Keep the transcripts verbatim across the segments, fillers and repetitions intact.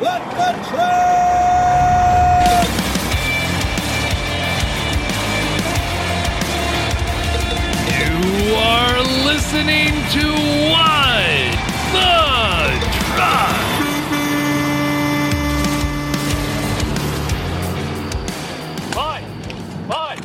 Let the truck! You are listening to What the Truck? Hi! Hi!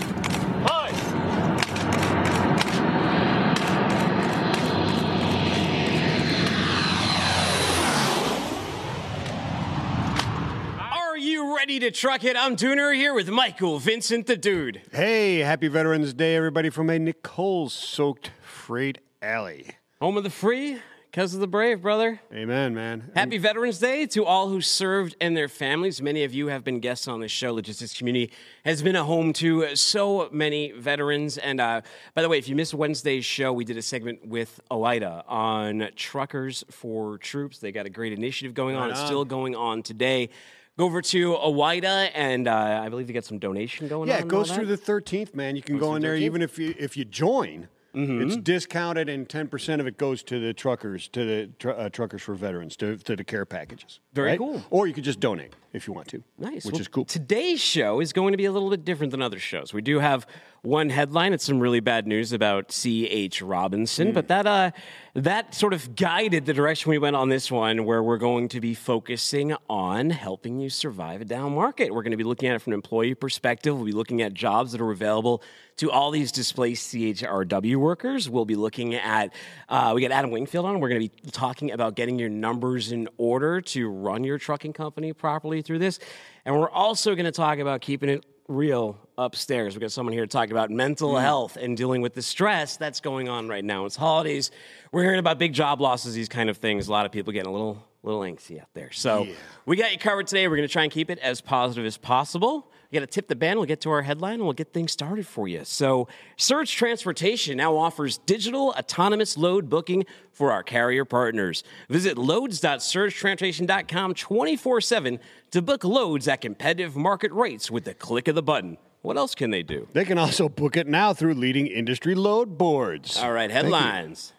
Ready to truck it? I'm Dooner here with Michael, Vincent the Dude. Hey, happy Veterans Day, everybody, from a Nicole-soaked freight alley. Home of the free, because of the brave, brother. Amen, man. Happy I'm- Veterans Day to all who served and their families. Many of you have been guests on this show. Logistics community has been a home to so many veterans. And uh, by the way, if you missed Wednesday's show, we did a segment with Elida on Truckers for Troops. They got a great initiative going on. Right on. It's still going on today. Go over to Awida, and uh, I believe you got some donation going yeah, on. Yeah, it goes through the thirteenth, man. You can goes go in there, even if you if you join. Mm-hmm. It's discounted, and ten percent of it goes to the truckers, to the tr- uh, truckers for veterans, to, to the care packages. Very right? cool. Or you could just donate if you want to. Nice. Which well, is cool. Today's show is going to be a little bit different than other shows. We do have one headline. It's some really bad news about C H. Robinson, mm. but that uh, that sort of guided the direction we went on this one, where we're going to be focusing on helping you survive a down market. We're going to be looking at it from an employee perspective. We'll be looking at jobs that are available to all these displaced C H R W workers. We'll be looking at, uh, we got Adam Wingfield on. We're going to be talking about getting your numbers in order to run your trucking company properly through this. And we're also going to talk about keeping it real upstairs. We've got someone here talking about mental mm. health and dealing with the stress that's going on right now. It's holidays. We're hearing about big job losses, these kind of things. A lot of people getting a little, little angsty out there. So yeah. we got you covered today. We're going to try and keep it as positive as possible. You got to tip the band. We'll get to our headline, and we'll get things started for you. So Surge Transportation now offers digital autonomous load booking for our carrier partners. Visit loads dot surge transportation dot com twenty-four seven to book loads at competitive market rates with the click of the button. What else can they do? They can also book it now through leading industry load boards. All right, headlines.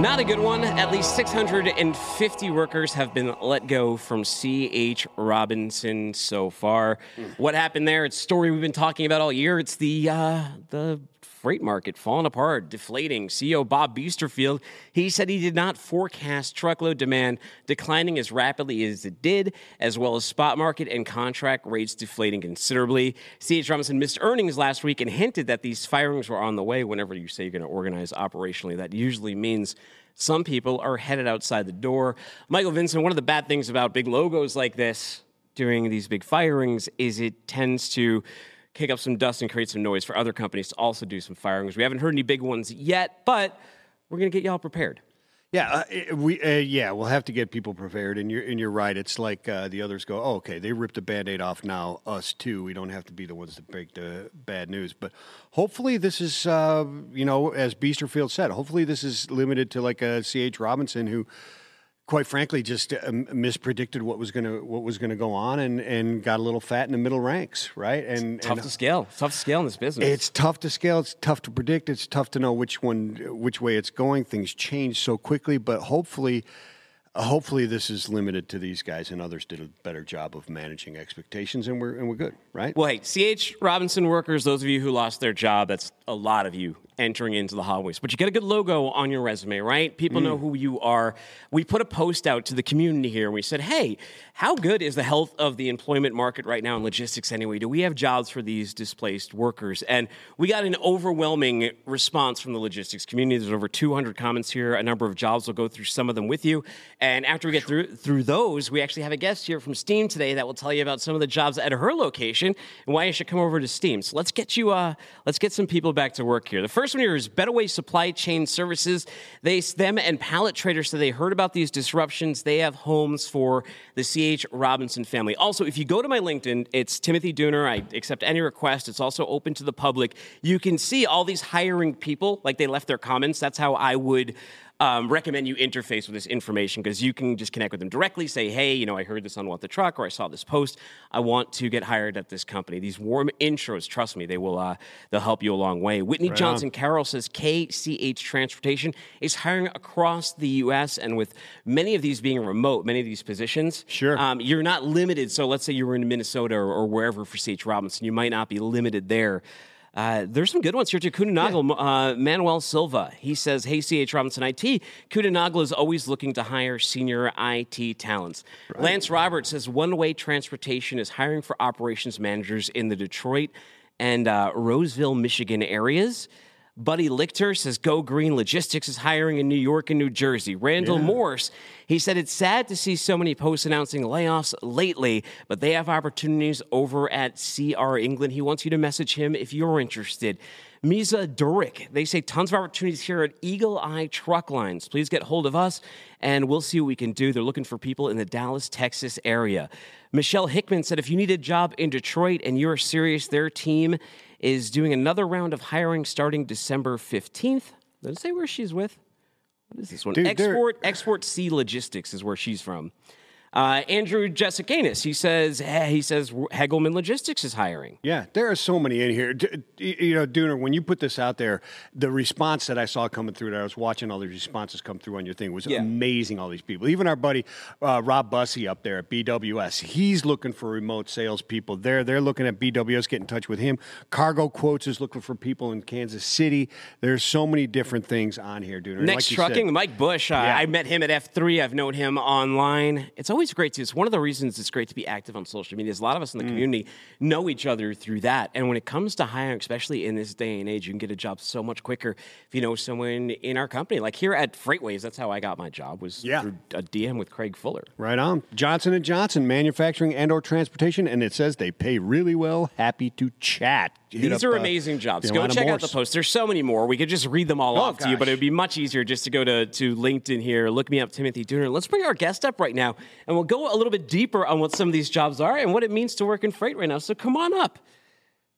Not a good one. At least six hundred fifty workers have been let go from C H. Robinson so far. Mm. What happened there? It's a story we've been talking about all year. It's the uh, the freight market falling apart, deflating. C E O Bob Beasterfield, he said he did not forecast truckload demand declining as rapidly as it did, as well as spot market and contract rates deflating considerably. C H. Robinson missed earnings last week and hinted that these firings were on the way. Whenever you say you're going to organize operationally, that usually means some people are headed outside the door. Michael, Vincent, one of the bad things about big logos like this during these big firings is it tends to kick up some dust and create some noise for other companies to also do some firings. We haven't heard any big ones yet, but we're going to get y'all prepared. Yeah, uh, we uh, yeah we'll have to get people prepared, and you're, and you're right. It's like uh, the others go, oh, okay, they ripped the Band-Aid off now, us too. We don't have to be the ones that break the bad news. But hopefully this is, uh, you know, as Beasterfield said, hopefully this is limited to like a C H. Robinson who, quite frankly, just mispredicted what was going to what was going to go on, and, and got a little fat in the middle ranks, right? And it's tough and, to scale, it's tough to scale in this business. It's tough to scale. It's tough to predict. It's tough to know which one, which way it's going. Things change so quickly, but hopefully, hopefully, this is limited to these guys, and others did a better job of managing expectations, and we're and we're good, right? Well, hey, C H. Robinson workers, those of you who lost their job, that's a lot of you entering into the holidays. But you get a good logo on your resume, right? People mm. know who you are. We put a post out to the community here, and we said, hey, how good is the health of the employment market right now in logistics anyway? Do we have jobs for these displaced workers? And we got an overwhelming response from the logistics community. There's over two hundred comments here, a number of jobs. We'll go through some of them with you. And after we get through through those, we actually have a guest here from Steam today that will tell you about some of the jobs at her location and why you should come over to Steam. So let's get you, uh, let's get some people back to work here. The first one here is Betterway Supply Chain Services. They, them and Pallet Traders said they heard about these disruptions. They have homes for the C H. Robinson family. Also, if you go to my LinkedIn, it's Timothy Dooner. I accept any request. It's also open to the public. You can see all these hiring people, like they left their comments. That's how I would um, recommend you interface with this information, because you can just connect with them directly, say, hey, you know, I heard this on What the Truck, or I saw this post. I want to get hired at this company. These warm intros, trust me, they will uh, they'll help you a long way. Whitney right Johnson on. Carroll says K C H Transportation is hiring across the U S, and with many of these being remote, many of these positions, sure, um, you're not limited. So let's say you were in Minnesota or, or wherever for C H. Robinson, you might not be limited there. Uh, there's some good ones here, too. Kuna Nagal, yeah. uh, Manuel Silva, he says, hey, C H. Robinson I T, Kuna Nagal is always looking to hire senior I T talents. Right. Lance Roberts says, One Way Transportation is hiring for operations managers in the Detroit and uh, Roseville, Michigan areas. Buddy Lichter says, Go Green Logistics is hiring in New York and New Jersey. Randall yeah. Morse, he said, it's sad to see so many posts announcing layoffs lately, but they have opportunities over at C R England. He wants you to message him if you're interested. Misa Durick, they say tons of opportunities here at Eagle Eye Truck Lines. Please get hold of us, and we'll see what we can do. They're looking for people in the Dallas, Texas area. Michelle Hickman said, if you need a job in Detroit and you're serious, their team is doing another round of hiring starting December fifteenth. Does it say where she's with? What is this one? Dude, Export Export C Logistics is where she's from. Uh, Andrew Jessicanis, he says, he says Hegelman Logistics is hiring. Yeah, there are so many in here. D- you know, Dooner, when you put this out there, the response that I saw coming through, that I was watching all these responses come through on your thing, was yeah. amazing, all these people. Even our buddy uh, Rob Bussey up there at B W S, he's looking for remote salespeople there. They're looking at B W S, get in touch with him. Cargo Quotes is looking for people in Kansas City. There's so many different things on here, Dooner. Next like Trucking, said, Mike Bush. Uh, yeah. I met him at F three. I've known him online. It's always It's great to. It's one of the reasons it's great to be active on social media. Is a lot of us in the mm. community know each other through that. And when it comes to hiring, especially in this day and age, you can get a job so much quicker if you know someone in our company. Like here at Freightways, that's how I got my job, was yeah. through a D M with Craig Fuller. Right on. Johnson and Johnson, manufacturing and or transportation. And it says they pay really well. Happy to chat. Hit These up, are amazing uh, jobs. Go check out the posts. There's so many more. We could just read them all oh, off gosh. to you, but it would be much easier just to go to, to LinkedIn here. Look me up, Timothy Dooner. Let's bring our guest up right now, and we'll go a little bit deeper on what some of these jobs are and what it means to work in freight right now. So come on up.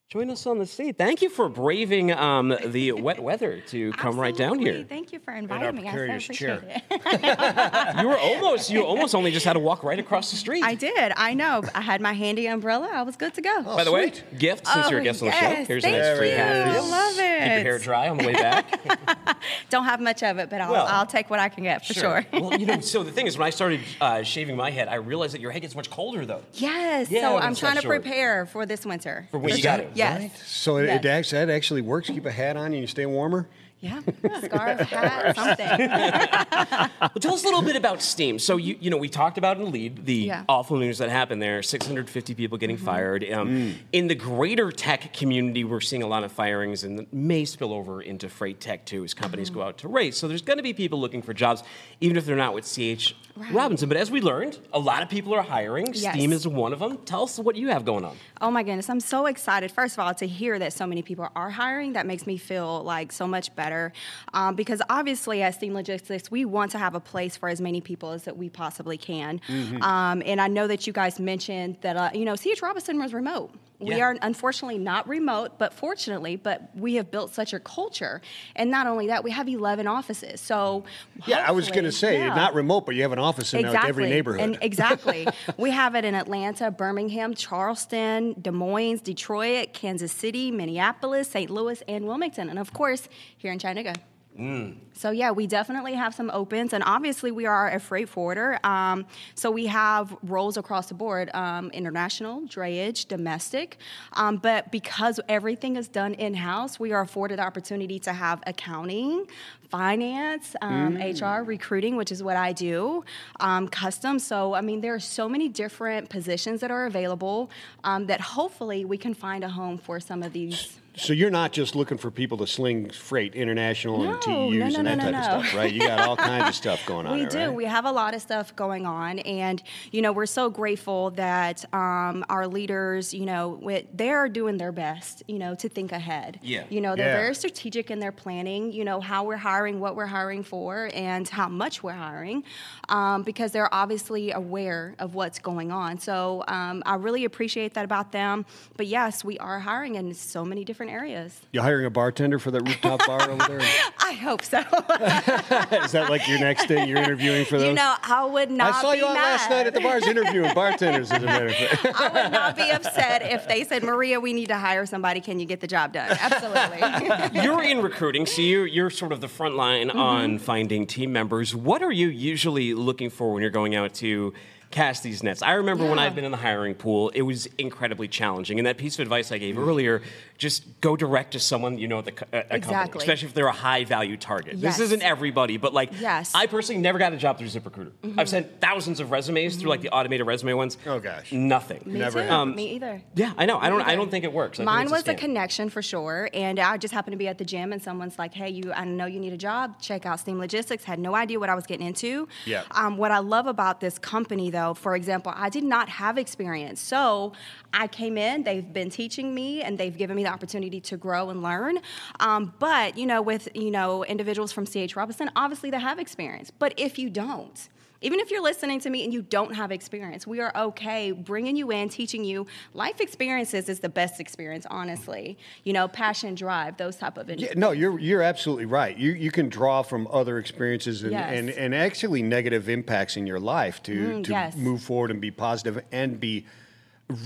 Join us on the stage. Thank you for braving um, the wet weather to come Absolutely. right down here. Thank you for inviting me. I so appreciate chair. it. you were almost, you almost only just had to walk right across the street. I did. I know. I had my handy umbrella. I was good to go. Oh, By the sweet. way, gift, since oh, you're a guest yes. on the show. Here's Thank a nice free hat. I love it. Keep your hair dry on the way back. Don't have much of it, but I'll, well, I'll take what I can get for sure. sure. Well, you know, so the thing is, when I started uh, shaving my head, I realized that your head gets much colder, though. Yes. Yeah, so I'm trying to short. prepare for this winter. For when you got it. Yeah. Yes. Right. So yes. It, it, that actually works. Keep a hat on and you stay warmer? Yeah. Scarf, hat, something. Well, tell us a little bit about Steam. So, you you know, we talked about in the lead the yeah. awful news that happened there, six hundred fifty people getting mm-hmm. fired. Um, mm. In the greater tech community, we're seeing a lot of firings, and that may spill over into freight tech, too, as companies mm. go out to race. So there's going to be people looking for jobs, even if they're not with C H. Right. Robinson. But as we learned, a lot of people are hiring. Yes. Steam is one of them. Tell us what you have going on. Oh, my goodness. I'm so excited, first of all, to hear that so many people are hiring. That makes me feel, like, so much better. Um, because obviously at Steam Logistics, we want to have a place for as many people as that we possibly can. Mm-hmm. Um, and I know that you guys mentioned that, uh, you know, C H. Robinson was remote. Yeah. We are unfortunately not remote, but fortunately, but we have built such a culture. And not only that, we have eleven offices. So yeah, I was going to say, yeah. you're not remote, but you have an office in exactly. every neighborhood. And exactly. We have it in Atlanta, Birmingham, Charleston, Des Moines, Detroit, Kansas City, Minneapolis, Saint Louis, and Wilmington. And of course, here in Chattanooga. Mm. So, yeah, we definitely have some opens, and obviously we are a freight forwarder. Um, so we have roles across the board, um, international, drayage, domestic. Um, but because everything is done in-house, we are afforded the opportunity to have accounting, finance, um, mm. H R, recruiting, which is what I do, um, customs. So, I mean, there are so many different positions that are available um, that hopefully we can find a home for some of these. So you're not just looking for people to sling freight, international no, and T E Us no, no, and that no, no, type no. of stuff, right? You got all kinds of stuff going on. We there, do. Right? We have a lot of stuff going on. And, you know, we're so grateful that um, our leaders, you know, they're doing their best, you know, to think ahead. Yeah. You know, they're yeah. very strategic in their planning, you know, how we're hiring, what we're hiring for, and how much we're hiring, um, because they're obviously aware of what's going on. So um, I really appreciate that about them. But, yes, we are hiring in so many different different areas. You hiring a bartender for that rooftop bar over there? I hope so. Is that like your next day you're interviewing for those? You know, I would not be mad. I saw you all last night at the bars interviewing bartenders, as a matter of fact. I would not be upset if they said, Maria, we need to hire somebody. Can you get the job done? Absolutely. You're in recruiting, so you, you're sort of the front line mm-hmm. on finding team members. What are you usually looking for when you're going out to cast these nets? I remember yeah. when I've been in the hiring pool, it was incredibly challenging. And that piece of advice I gave mm-hmm. earlier, just go direct to someone you know at the co- a exactly. company, especially if they're a high-value target. Yes. This isn't everybody, but like yes. I personally never got a job through ZipRecruiter. Mm-hmm. I've sent thousands of resumes mm-hmm. through like the automated resume ones. Oh gosh, nothing. Me never. Um, Me either. Yeah, I know. Me I don't. Either. I don't think it works. I Mine think was a, a connection for sure, and I just happened to be at the gym, and someone's like, "Hey, you, I know you need a job. Check out Steam Logistics." Had no idea what I was getting into. Yeah. Um, what I love about this company, though. For example, I did not have experience. So I came in, they've been teaching me, and they've given me the opportunity to grow and learn. Um, but, you know, with, you know, individuals from C H. Robinson, obviously they have experience. But if you don't, even if you're listening to me and you don't have experience, we are okay bringing you in, teaching you. Life experiences is the best experience, honestly. You know, passion, drive, those type of industries. Yeah, no, you're you're absolutely right. You you can draw from other experiences and, yes. and, and actually negative impacts in your life to, mm, to yes. move forward and be positive and be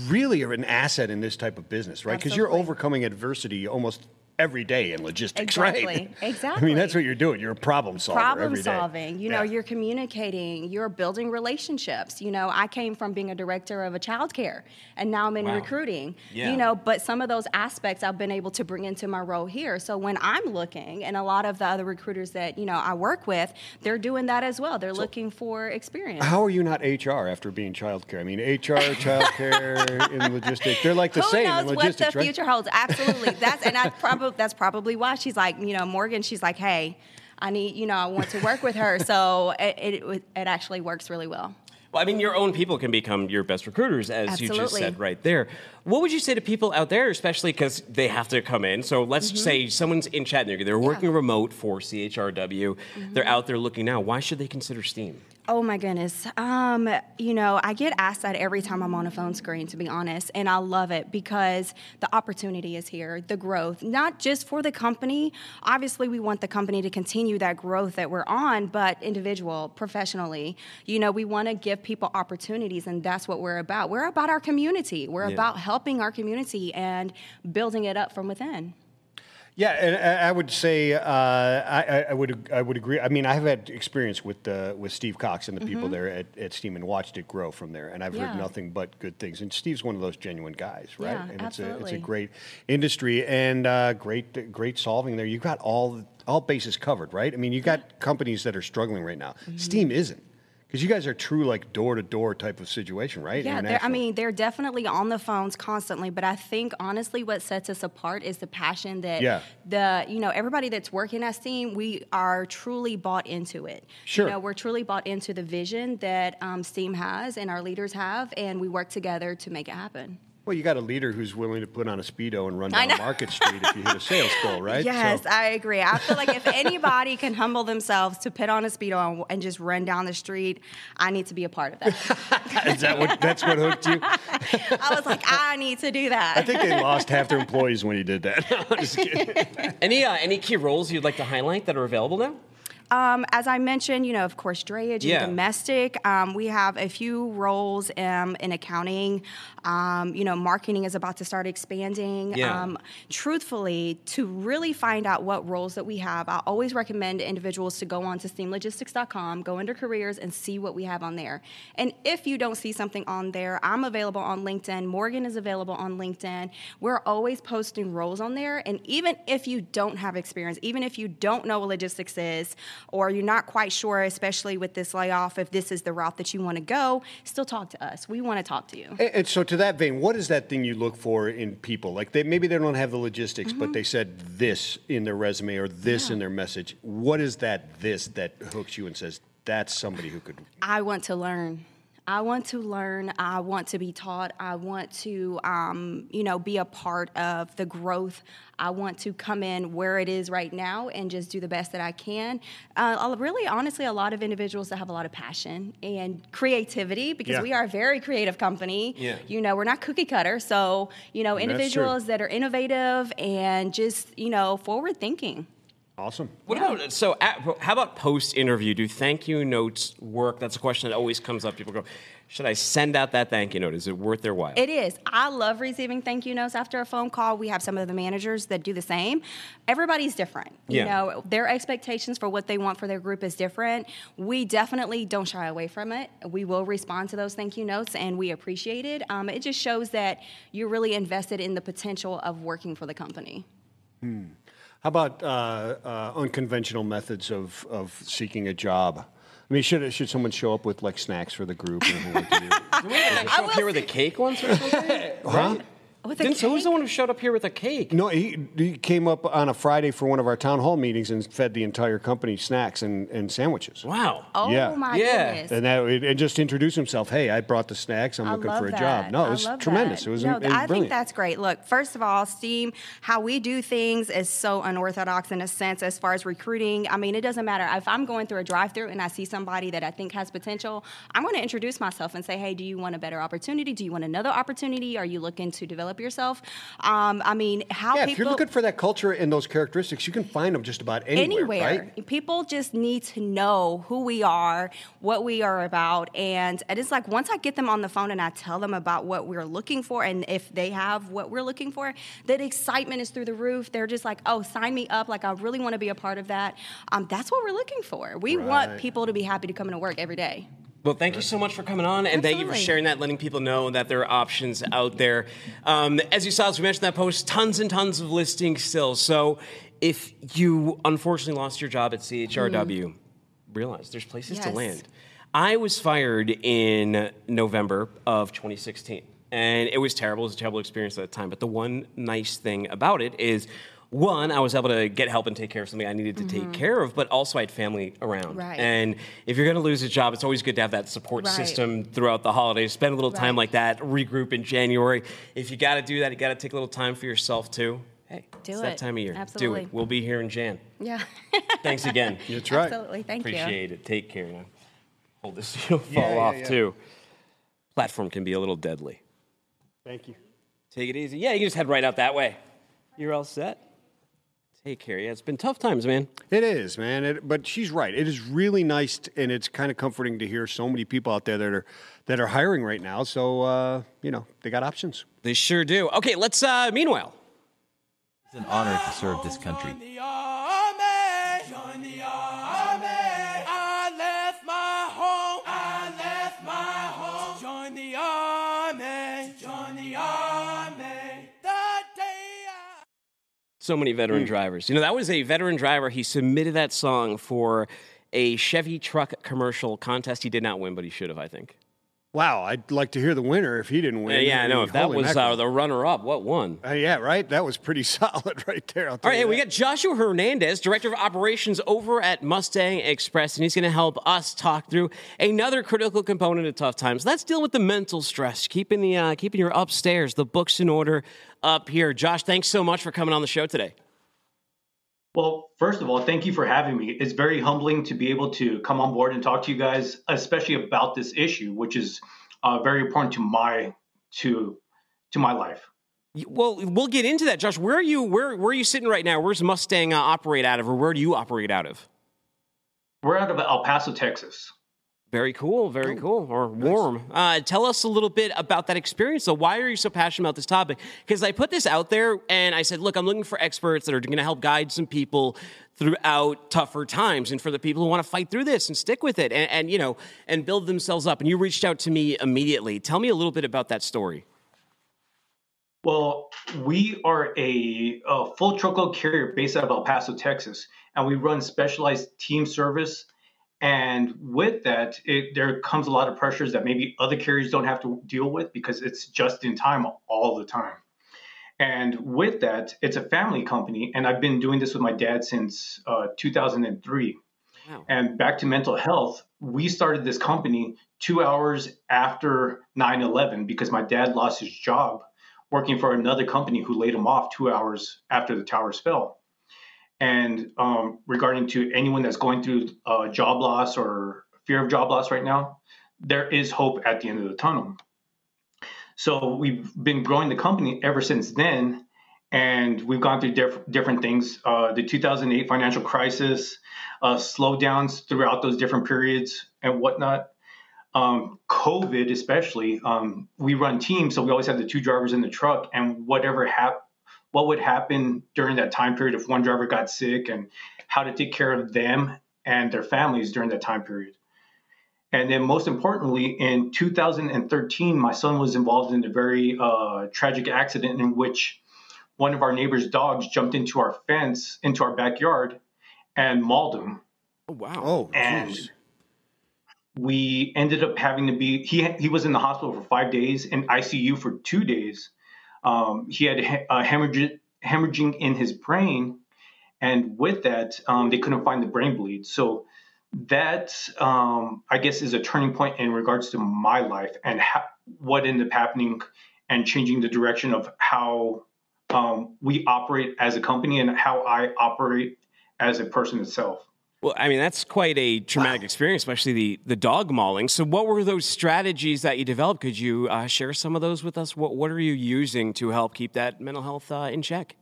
really an asset in this type of business, right? Because you're overcoming adversity almost every day in logistics, exactly. right? Exactly. I mean, that's what you're doing. You're a problem solver problem every day. Problem solving. You know, yeah. you're communicating. You're building relationships. You know, I came from being a director of a childcare, and now I'm in wow. recruiting. Yeah. You know, but some of those aspects I've been able to bring into my role here. So when I'm looking, and a lot of the other recruiters that, you know, I work with, they're doing that as well. They're so looking for experience. How are you not H R after being childcare? I mean, H R, childcare, and logistics. They're like the Who same in logistics, right? Who knows what the future right? holds. Absolutely. That's, and I probably that's probably why she's like, you know, Morgan, she's like, hey, I need, you know, I want to work with her. So it, it, it actually works really well. Well, I mean, your own people can become your best recruiters, as Absolutely. You just said right there. What would you say to people out there, especially because they have to come in? So let's mm-hmm. say someone's in Chattanooga. They're working yeah. remote for C H R W. Mm-hmm. They're out there looking now. Why should they consider Steam? Oh, my goodness. Um, you know, I get asked that every time I'm on a phone screen, to be honest, and I love it because the opportunity is here, the growth, not just for the company. Obviously, we want the company to continue that growth that we're on, but individual, professionally, you know, we want to give people opportunities, and that's what we're about. We're about our community. We're yeah. about helping our community and building it up from within. Yeah, and I would say uh, I, I would I would agree. I mean, I have had experience with uh, with Steve Cox and the mm-hmm. people there at, at Steam and watched it grow from there, and I've yeah. heard nothing but good things. And Steve's one of those genuine guys, right? Yeah, and absolutely. It's a it's a great industry and uh, great great solving there. You got all all bases covered, right? I mean, you got yeah. companies that are struggling right now. Mm-hmm. Steam isn't. Because you guys are true, like, door-to-door type of situation, right? Yeah, I mean, they're definitely on the phones constantly. But I think, honestly, what sets us apart is the passion that yeah. the, you know, everybody that's working at Steam, we are truly bought into it. Sure. You know, we're truly bought into the vision that um, Steam has and our leaders have, and we work together to make it happen. Well, you got a leader who's willing to put on a Speedo and run down Market Street if you hit a sales goal, right? Yes, so. I agree. I feel like if anybody can humble themselves to put on a Speedo and just run down the street, I need to be a part of that. Is that what, that's what hooked you? I was like, I need to do that. I think they lost half their employees when you did that. No, I'm just kidding. Any, uh, any key roles you'd like to highlight that are available now? Um, as I mentioned, you know, of course, drayage yeah. and domestic. Um, we have a few roles um, in accounting. Um, you know, marketing is about to start expanding. Yeah. Um, truthfully, to really find out what roles that we have, I always recommend individuals to go on to steam logistics dot com, go under careers, and see what we have on there. And if you don't see something on there, I'm available on LinkedIn. Morgan is available on LinkedIn. We're always posting roles on there. And even if you don't have experience, even if you don't know what logistics is, or you're not quite sure, especially with this layoff, if this is the route that you want to go, still talk to us. We want to talk to you. And, and so to that vein, what is that thing you look for in people? Like they, maybe they don't have the logistics, mm-hmm. but they said this in their resume or this yeah. in their message. What is that this that hooks you and says, that's somebody who could? I want to learn. I want to learn, I want to be taught, I want to, um, you know, be a part of the growth. I want to come in where it is right now and just do the best that I can. Uh, really, honestly, a lot of individuals that have a lot of passion and creativity, because yeah. we are a very creative company. Yeah. You know, we're not cookie cutter. So, you know, individuals that are innovative and just, you know, forward thinking. Awesome. What yeah. about, so at, how about post-interview? Do thank you notes work? That's a question that always comes up. People go, should I send out that thank you note? Is it worth their while? It is. I love receiving thank you notes after a phone call. We have some of the managers that do the same. Everybody's different. Yeah. You know, their expectations for what they want for their group is different. We definitely don't shy away from it. We will respond to those thank you notes, and we appreciate it. Um, it just shows that you're really invested in the potential of working for the company. Hmm. How about uh, uh, unconventional methods of, of seeking a job? I mean, should should someone show up with like snacks for the group? Or who went to do? Did we show I up here with a cake once or something? Huh? With a Didn't, cake? So who's the one who showed up here with a cake? No, he, he came up on a Friday for one of our town hall meetings and fed the entire company snacks and, and sandwiches. Wow. Oh, yeah. my yeah. goodness. And, that, and just introduce himself. Hey, I brought the snacks. I'm I looking for a that. job. No, it was tremendous. That. It was, no, it was I brilliant. think that's great. Look, first of all, Steam, how we do things is so unorthodox in a sense as far as recruiting. I mean, it doesn't matter. If I'm going through a drive-thru and I see somebody that I think has potential, I'm going to introduce myself and say, hey, do you want a better opportunity? Do you want another opportunity? Are you looking to develop yourself? Um, I mean, how yeah, people... if you're looking for that culture and those characteristics, you can find them just about anywhere, anywhere. Right? People just need to know who we are, what we are about, and it's like once I get them on the phone and I tell them about what we're looking for, and if they have what we're looking for, that excitement is through the roof. They're just like, oh, sign me up. Like, I really want to be a part of that. Um, that's what we're looking for. We right. want people to be happy to come into work every day. Well, thank you so much for coming on, and Absolutely. thank you for sharing that, letting people know that there are options out there. Um, as you saw, as we mentioned that post, tons and tons of listings still. So if you unfortunately lost your job at C H R W, mm. realize there's places yes. to land. I was fired in November of twenty sixteen, and it was terrible. It was a terrible experience at the time. But the one nice thing about it is, one, I was able to get help and take care of something I needed to mm-hmm. take care of, but also I had family around. Right. And if you're going to lose a job, it's always good to have that support right. system throughout the holidays. Spend a little right. time like that, regroup in January. If you got to do that, you got to take a little time for yourself, too. Hey, do it's it. that time of year. Absolutely. Do it. We'll be here in Jan. Yeah. Thanks again. That's right. Absolutely. Thank Appreciate you. Appreciate it. Take care. Now. Hold this. You'll fall yeah, yeah, off, yeah. too. Platform can be a little deadly. Thank you. Take it easy. Yeah, you can just head right out that way. You're all set. Take care. Yeah, it's been tough times, man. It is, man. It, but she's right. It is really nice, and it's kind of comforting to hear so many people out there that are that are hiring right now. So uh, you know, they got options. They sure do. Okay, let's. Uh, meanwhile, it's an honor to serve this country. So many veteran mm. drivers. You know, that was a veteran driver. He submitted that song for a Chevy truck commercial contest. He did not win, but he should have, I think. Wow, I'd like to hear the winner if he didn't win. Uh, yeah, I know. If that was uh, the runner-up, what won? Uh, yeah, right? That was pretty solid right there. All right, hey, we got Joshua Hernandez, Director of Operations over at Mustang Express, and he's going to help us talk through another critical component of tough times. Let's deal with the mental stress, keeping the uh, keeping your upstairs, the books in order up here. Josh, thanks so much for coming on the show today. Well, first of all, thank you for having me. It's very humbling to be able to come on board and talk to you guys, especially about this issue, which is uh, very important to my to to my life. Well, we'll get into that, Josh. Where are you? Where where are you sitting right now? Where's Mustang uh, operate out of, or where do you operate out of? We're out of El Paso, Texas. Very cool. Very cool. Or warm. Uh, tell us a little bit about that experience. So why are you so passionate about this topic? Because I put this out there and I said, look, I'm looking for experts that are going to help guide some people throughout tougher times and for the people who want to fight through this and stick with it and, and, you know, and build themselves up. And you reached out to me immediately. Tell me a little bit about that story. Well, we are a, a full truckload carrier based out of El Paso, Texas, and we run specialized team service. And with that, it, there comes a lot of pressures that maybe other carriers don't have to deal with because it's just in time all the time. And with that, it's a family company. And I've been doing this with my dad since uh, two thousand three. Wow. And back to mental health, we started this company two hours after nine eleven because my dad lost his job working for another company who laid him off two hours after the towers fell. And um, regarding to anyone that's going through uh, job loss or fear of job loss right now, there is hope at the end of the tunnel. So we've been growing the company ever since then, and we've gone through diff- different things. Uh, the two thousand eight financial crisis, uh, slowdowns throughout those different periods and whatnot. Um, COVID especially, um, we run teams, so we always have the two drivers in the truck, and whatever hap- what would happen during that time period if one driver got sick and how to take care of them and their families during that time period. And then most importantly, in two thousand thirteen, my son was involved in a very uh, tragic accident in which one of our neighbor's dogs jumped into our fence, into our backyard, and mauled him. Oh, wow. Oh, and geez. We ended up having to be, he, he was in the hospital for five days, in I C U for two days. Um, he had a hemorrhage, hemorrhaging in his brain. And with that, um, they couldn't find the brain bleed. So that, um, I guess, is a turning point in regards to my life and ha- what ended up happening and changing the direction of how um, we operate as a company and how I operate as a person itself. Well, I mean, that's quite a traumatic experience, especially the, the dog mauling. So what were those strategies that you developed? Could you uh, share some of those with us? What What are you using to help keep that mental health uh, in check?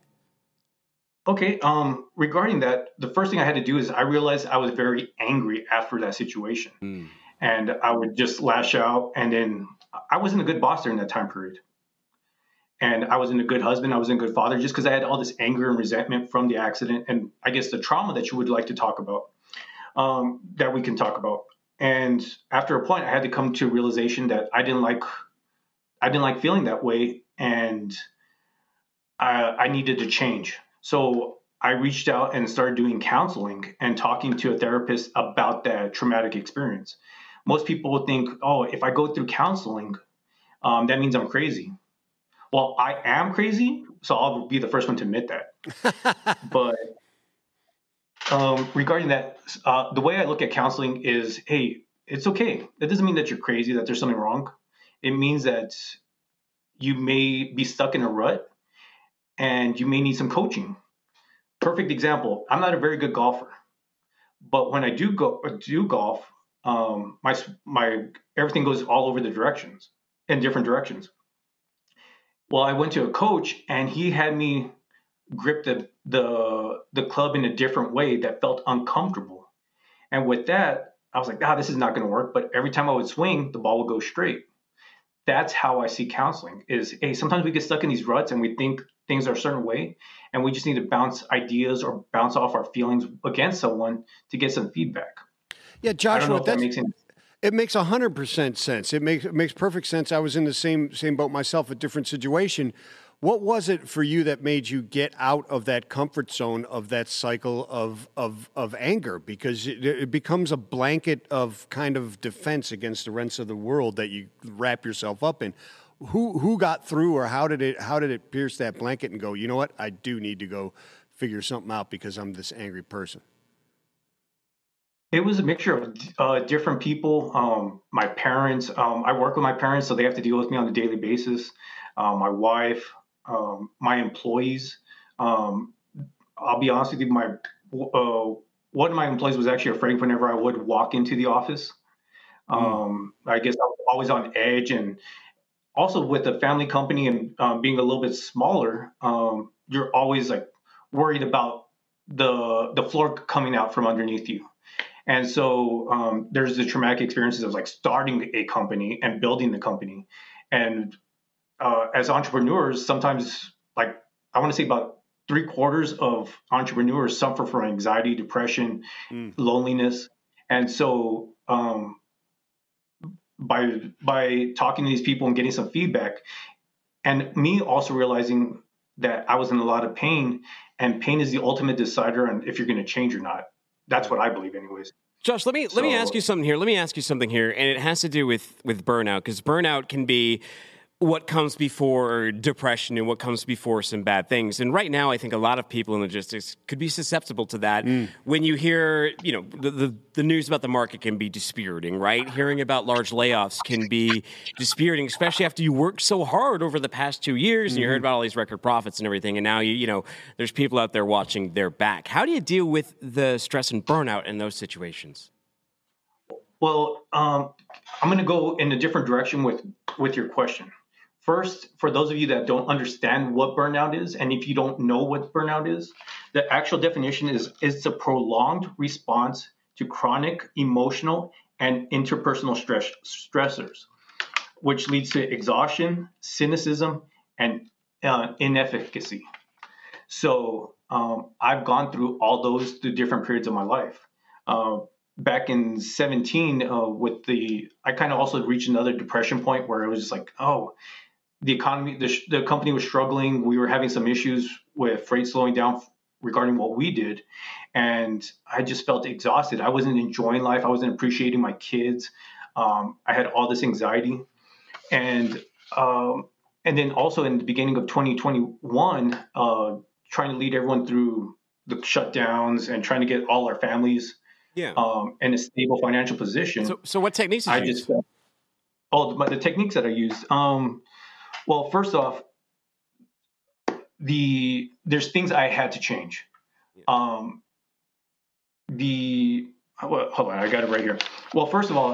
Okay. Um, regarding that, the first thing I had to do is I realized I was very angry after that situation. Mm. And I would just lash out. And then I wasn't a good boss during that time period. And I wasn't a good husband. I wasn't a good father just because I had all this anger and resentment from the accident. And I guess the trauma that you would like to talk about, um, that we can talk about. And after a point, I had to come to a realization that I didn't like, I didn't like feeling that way. And I, I needed to change. So I reached out and started doing counseling and talking to a therapist about that traumatic experience. Most people would think, oh, if I go through counseling, um, that means I'm crazy. Well, I am crazy, so I'll be the first one to admit that. But um, regarding that, uh, the way I look at counseling is, hey, it's okay. That doesn't mean that you're crazy, that there's something wrong. It means that you may be stuck in a rut, and you may need some coaching. Perfect example. I'm not a very good golfer, but when I do go do golf, um, my my everything goes all over the directions in different directions. Well, I went to a coach, and he had me grip the the the club in a different way that felt uncomfortable. And with that, I was like, ah, this is not going to work. But every time I would swing, the ball would go straight. That's how I see counseling is, hey, sometimes we get stuck in these ruts and we think things are a certain way, and we just need to bounce ideas or bounce off our feelings against someone to get some feedback. Yeah, Joshua, that makes sense. It makes one hundred percent sense. It makes, it makes perfect sense. I was in the same same boat myself, a different situation. What was it for you that made you get out of that comfort zone of that cycle of of, of anger? Because it, it becomes a blanket of kind of defense against the rest of the world that you wrap yourself up in. Who who got through, or how did it how did it pierce that blanket and go, you know what, I do need to go figure something out because I'm this angry person? It was a mixture of uh, different people. Um, my parents, um, I work with my parents, so they have to deal with me on a daily basis. Uh, my wife, um, my employees. Um, I'll be honest with you, my uh, one of my employees was actually afraid whenever I would walk into the office. Um, mm. I guess I was always on edge, and also with a family company and um, being a little bit smaller, um, you're always like worried about the the floor coming out from underneath you. And so um, there's the traumatic experiences of like starting a company and building the company. And uh, as entrepreneurs, sometimes like I want to say about three quarters of entrepreneurs suffer from anxiety, depression, mm. loneliness. And so um, by by talking to these people and getting some feedback, and me also realizing that I was in a lot of pain, and pain is the ultimate decider on if you're going to change or not. That's what I believe anyways. Josh, let me so, let me ask you something here. Let me ask you something here. And it has to do with, with burnout, because burnout can be what comes before depression and what comes before some bad things. And right now, I think a lot of people in logistics could be susceptible to that. Mm. When you hear, you know, the, the, the news about the market can be dispiriting, right? Hearing about large layoffs can be dispiriting, especially after you worked so hard over the past two years and mm-hmm. you heard about all these record profits and everything. And now, you, you know, there's people out there watching their back. How do you deal with the stress and burnout in those situations? Well, um, I'm going to go in a different direction with, with your question. First, for those of you that don't understand what burnout is, and if you don't know what burnout is, the actual definition is it's a prolonged response to chronic, emotional, and interpersonal stress, stressors, which leads to exhaustion, cynicism, and uh, inefficacy. So um, I've gone through all those through different periods of my life. Uh, Back in seventeen, uh, with the, I kind of also reached another depression point where it was just like, oh, the economy, the, the company was struggling. We were having some issues with freight slowing down regarding what we did. And I just felt exhausted. I wasn't enjoying life. I wasn't appreciating my kids. Um, I had all this anxiety. And um, and then also in the beginning of twenty twenty-one, uh, trying to lead everyone through the shutdowns and trying to get all our families Yeah. Um, and a stable financial position. So, so what techniques did you I use? Just, uh, oh, the, the techniques that I used. Um, well, first off, the there's things I had to change. Yeah. Um, the well, hold on, I got it right here. Well, first of all,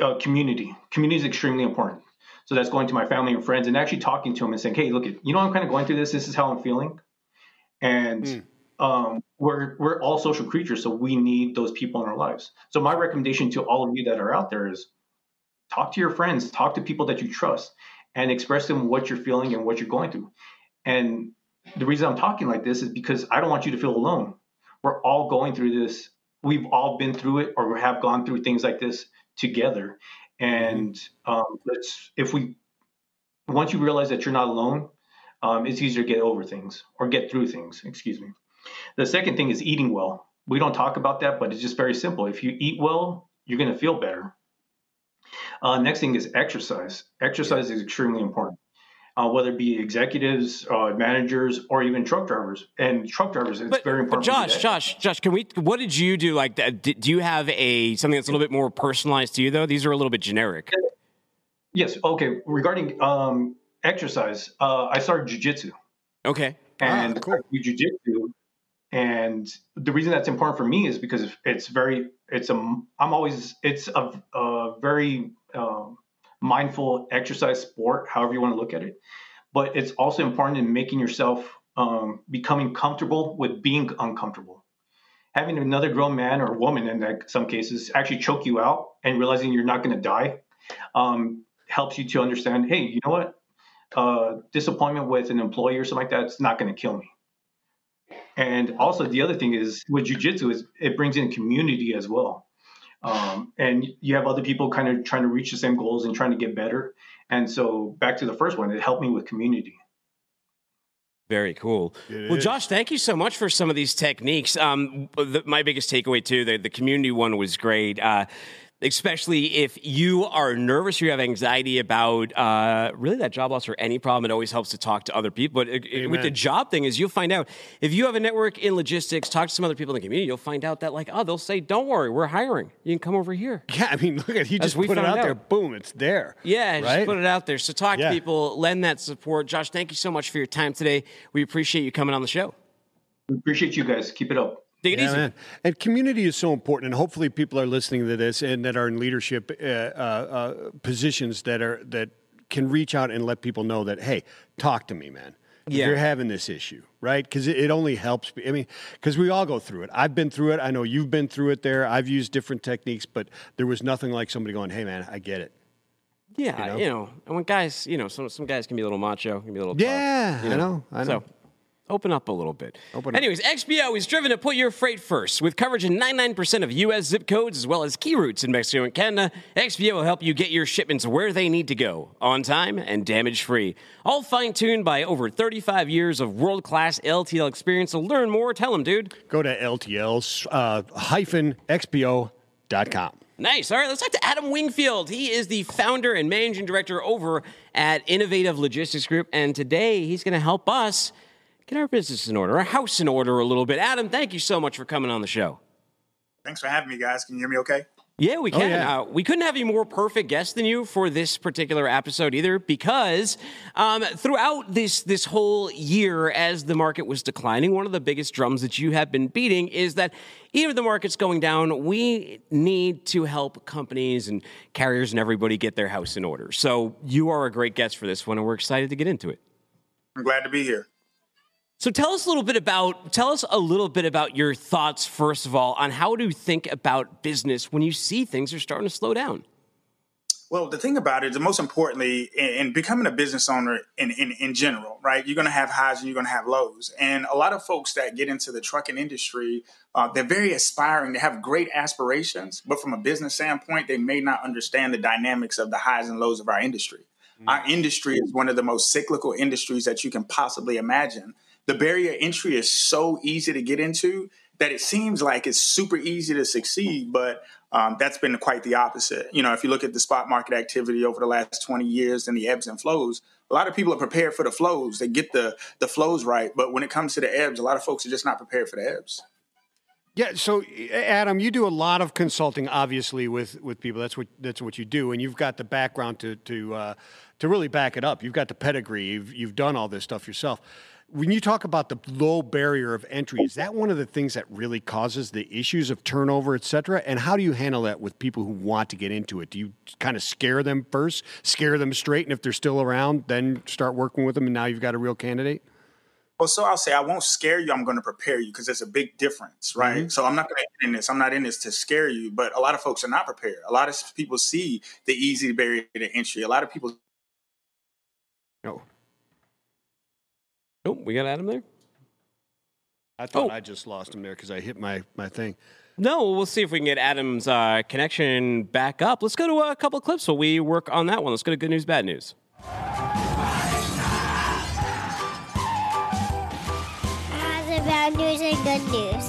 uh, community. Community is extremely important. So that's going to my family and friends and actually talking to them and saying, "Hey, look, you know, I'm kind of going through this. This is how I'm feeling," and. Mm. Um, we're we're all social creatures, so we need those people in our lives. So my recommendation to all of you that are out there is talk to your friends, talk to people that you trust, and express them what you're feeling and what you're going through. And the reason I'm talking like this is because I don't want you to feel alone. We're all going through this. We've all been through it or have gone through things like this together. And um, let's if we once you realize that you're not alone, um, it's easier to get over things or get through things, excuse me. The second thing is eating well. We don't talk about that, but it's just very simple. If you eat well, you're going to feel better. Uh, next thing is exercise. Exercise is extremely important, uh, whether it be executives, uh, managers, or even truck drivers. And truck drivers, it's but, very important. But Josh, Josh, Josh, can we? What did you do? Like, that? Do you have a something that's a little bit more personalized to you, though? These are a little bit generic. Yes. Okay. Regarding um, exercise, uh, I started jiu-jitsu. Okay. And ah, cool. I do jiu-jitsu. And the reason that's important for me is because it's very, it's a, I'm always, it's a, a very um, mindful exercise sport, however you want to look at it. But it's also important in making yourself um, becoming comfortable with being uncomfortable. Having another grown man or woman in that, some cases actually choke you out and realizing you're not going to die um, helps you to understand, hey, you know what? Uh, disappointment with an employee or something like that, it's not going to kill me. And also the other thing is with jiu-jitsu is it brings in community as well. Um, and you have other people kind of trying to reach the same goals and trying to get better. And so back to the first one, it helped me with community. Very cool. It well, is. Josh, thank you so much for some of these techniques. Um, the, my biggest takeaway too, the, the community one was great. Uh, Especially if you are nervous or you have anxiety about uh, really that job loss or any problem, it always helps to talk to other people. But it, with the job thing is you'll find out if you have a network in logistics, talk to some other people in the community, you'll find out that like, oh, they'll say, don't worry, we're hiring. You can come over here. Yeah, I mean, look at you just put it out, out there. Boom, it's there. Yeah, right? Just put it out there. So talk yeah. to people, lend that support. Josh, thank you so much for your time today. We appreciate you coming on the show. We appreciate you guys. Keep it up. Take it yeah, easy. Man. And community is so important, and hopefully people are listening to this and that are in leadership uh, uh, positions that are that can reach out and let people know that, hey, talk to me, man. Yeah. If you're having this issue, right? Because it, it only helps. I mean, because we all go through it. I've been through it. I know you've been through it there. I've used different techniques, but there was nothing like somebody going, hey, man, I get it. Yeah, you know? You know and when guys, you know, some, some guys can be a little macho, can be a little yeah, tough. Yeah, you know? I know, I know. So, Open up a little bit. Open Anyways, up. X P O is driven to put your freight first. With coverage in ninety-nine percent of U S zip codes as well as key routes in Mexico and Canada, X P O will help you get your shipments where they need to go, on time and damage-free. All fine-tuned by over thirty-five years of world-class L T L experience. So learn more. Tell them, dude. Go to L T L hyphen X P O dot com. Nice. All right, let's talk to Adam Wingfield. He is the founder and managing director over at Innovative Logistics Group, and today he's going to help us get our business in order, our house in order a little bit. Adam, thank you so much for coming on the show. Thanks for having me, guys. Can you hear me okay? Yeah, we can. Oh, yeah. Uh, we couldn't have a more perfect guest than you for this particular episode either, because um, throughout this this whole year, as the market was declining, one of the biggest drums that you have been beating is that even if the market's going down, we need to help companies and carriers and everybody get their house in order. So you are a great guest for this one, and we're excited to get into it. I'm glad to be here. So tell us a little bit about tell us a little bit about your thoughts, first of all, on how to think about business when you see things are starting to slow down. Well, the thing about it, the most importantly, in, in becoming a business owner in, in, in general, right, you're going to have highs and you're going to have lows. And a lot of folks that get into the trucking industry, uh, they're very aspiring. They have great aspirations. But from a business standpoint, they may not understand the dynamics of the highs and lows of our industry. Mm. Our industry is one of the most cyclical industries that you can possibly imagine. The barrier entry is so easy to get into that it seems like it's super easy to succeed, but um, that's been quite the opposite. You know, if you look at the spot market activity over the last twenty years and the ebbs and flows, a lot of people are prepared for the flows. They get the, the flows right. But when it comes to the ebbs, a lot of folks are just not prepared for the ebbs. Yeah. So, Adam, you do a lot of consulting, obviously, with, with people. That's what that's what you do. And you've got the background to to uh, to really back it up. You've got the pedigree. You've, you've done all this stuff yourself. When you talk about the low barrier of entry, is that one of the things that really causes the issues of turnover, et cetera? And how do you handle that with people who want to get into it? Do you kind of scare them first, scare them straight, and if they're still around, then start working with them, and now you've got a real candidate? Well, so I'll say I won't scare you. I'm going to prepare you, because there's a big difference, right? Mm-hmm. So I'm not going to get in this. I'm not in this to scare you, but a lot of folks are not prepared. A lot of people see the easy barrier to entry. A lot of people... No. Oh, we got Adam there? I thought oh. I just lost him there because I hit my, my thing. No, we'll see if we can get Adam's uh, connection back up. Let's go to a couple of clips while we work on that one. Let's go to Good News, Bad News. That's the bad news and good news.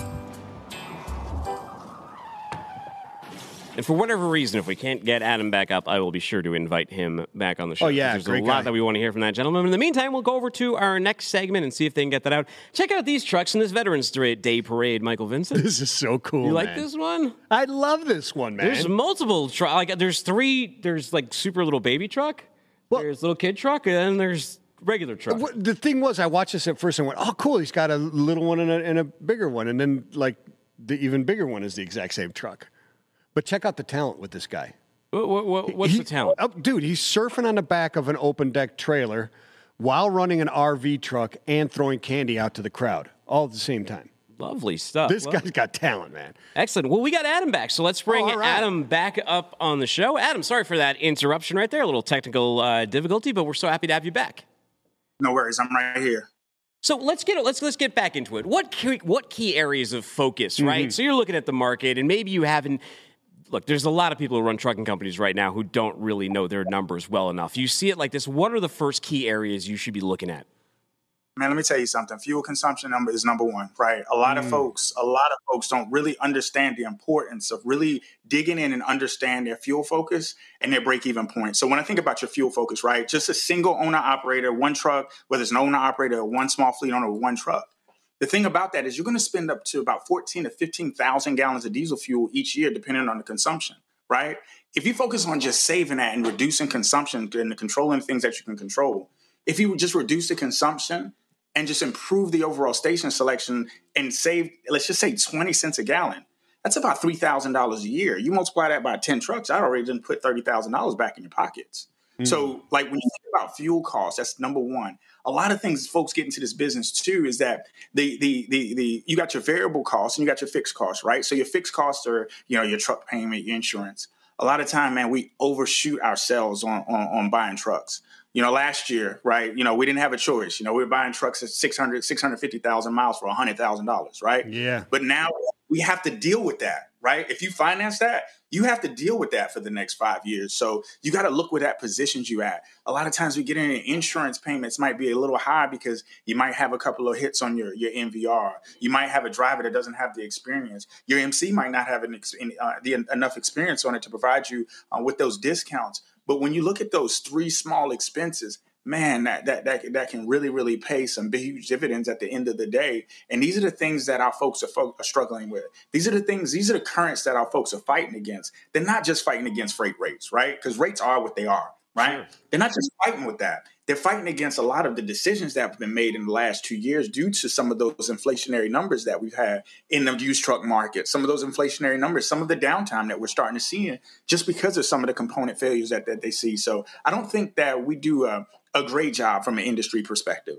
And for whatever reason, if we can't get Adam back up, I will be sure to invite him back on the show. Oh, yeah, there's a lot guy. that we want to hear from that gentleman. In the meantime, we'll go over to our next segment and see if they can get that out. Check out these trucks in this Veterans Day parade, Michael Vincent. This is so cool, You man. like this one? I love this one, man. There's multiple trucks. Like, there's three. There's, like, super little baby truck. Well, there's little kid truck, and then there's... regular truck. What, the thing was, I watched this at first and went, oh, cool, he's got a little one and a, and a bigger one. And then, like, the even bigger one is the exact same truck. But check out the talent with this guy. What, what, what's he, the talent? Oh, dude, he's surfing on the back of an open deck trailer while running an R V truck and throwing candy out to the crowd all at the same time. Lovely stuff. This Lovely. guy's got talent, man. Excellent. Well, we got Adam back, so let's bring oh, right. Adam back up on the show. Adam, sorry for that interruption right there, a little technical uh, difficulty, but we're so happy to have you back. No worries, I'm right here. So let's get let's let's get back into it. What key, what key areas of focus, right? Mm-hmm. So you're looking at the market, and maybe you haven't. Look, there's a lot of people who run trucking companies right now who don't really know their numbers well enough. You see it like this. What are the first key areas you should be looking at? Man, let me tell you something. Fuel consumption number is number one, right? A lot mm. of folks, a lot of folks don't really understand the importance of really digging in and understand their fuel focus and their break-even point. So when I think about your fuel focus, right, just a single owner-operator, one truck, whether it's an owner-operator or one small fleet owner or one truck. The thing about that is you're going to spend up to about fourteen to fifteen thousand gallons of diesel fuel each year, depending on the consumption, right? If you focus on just saving that and reducing consumption and controlling things that you can control, if you would just reduce the consumption and just improve the overall station selection and save, let's just say twenty cents a gallon, that's about three thousand dollars a year. You multiply that by ten trucks, I already didn't put thirty thousand dollars back in your pockets. Mm. So like when you think about fuel costs, that's number one. A lot of things folks get into this business too is that the, the, the, the, you got your variable costs and you got your fixed costs, right? So your fixed costs are, you know, your truck payment, your insurance. A lot of time, man, we overshoot ourselves on, on, on buying trucks. You know, last year, right, you know, we didn't have a choice. You know, we were buying trucks at six hundred, six hundred fifty thousand miles for one hundred thousand dollars, right? Yeah. But now we have to deal with that. right? If you finance that, you have to deal with that for the next five years. So you got to look where that positions you at. A lot of times we get in insurance payments might be a little high because you might have a couple of hits on your, your N V R. You might have a driver that doesn't have the experience. Your M C might not have an ex- uh, the, enough experience on it to provide you uh, with those discounts. But when you look at those three small expenses, man, that, that that that can really, really pay some big, huge dividends at the end of the day. And these are the things that our folks are, fo- are struggling with. These are the things, these are the currents that our folks are fighting against. They're not just fighting against freight rates, right? Because rates are what they are, right? Sure. They're not just fighting with that. They're fighting against a lot of the decisions that have been made in the last two years due to some of those inflationary numbers that we've had in the used truck market, some of those inflationary numbers, some of the downtime that we're starting to see just because of some of the component failures that, that they see. So I don't think that we do a, a great job from an industry perspective,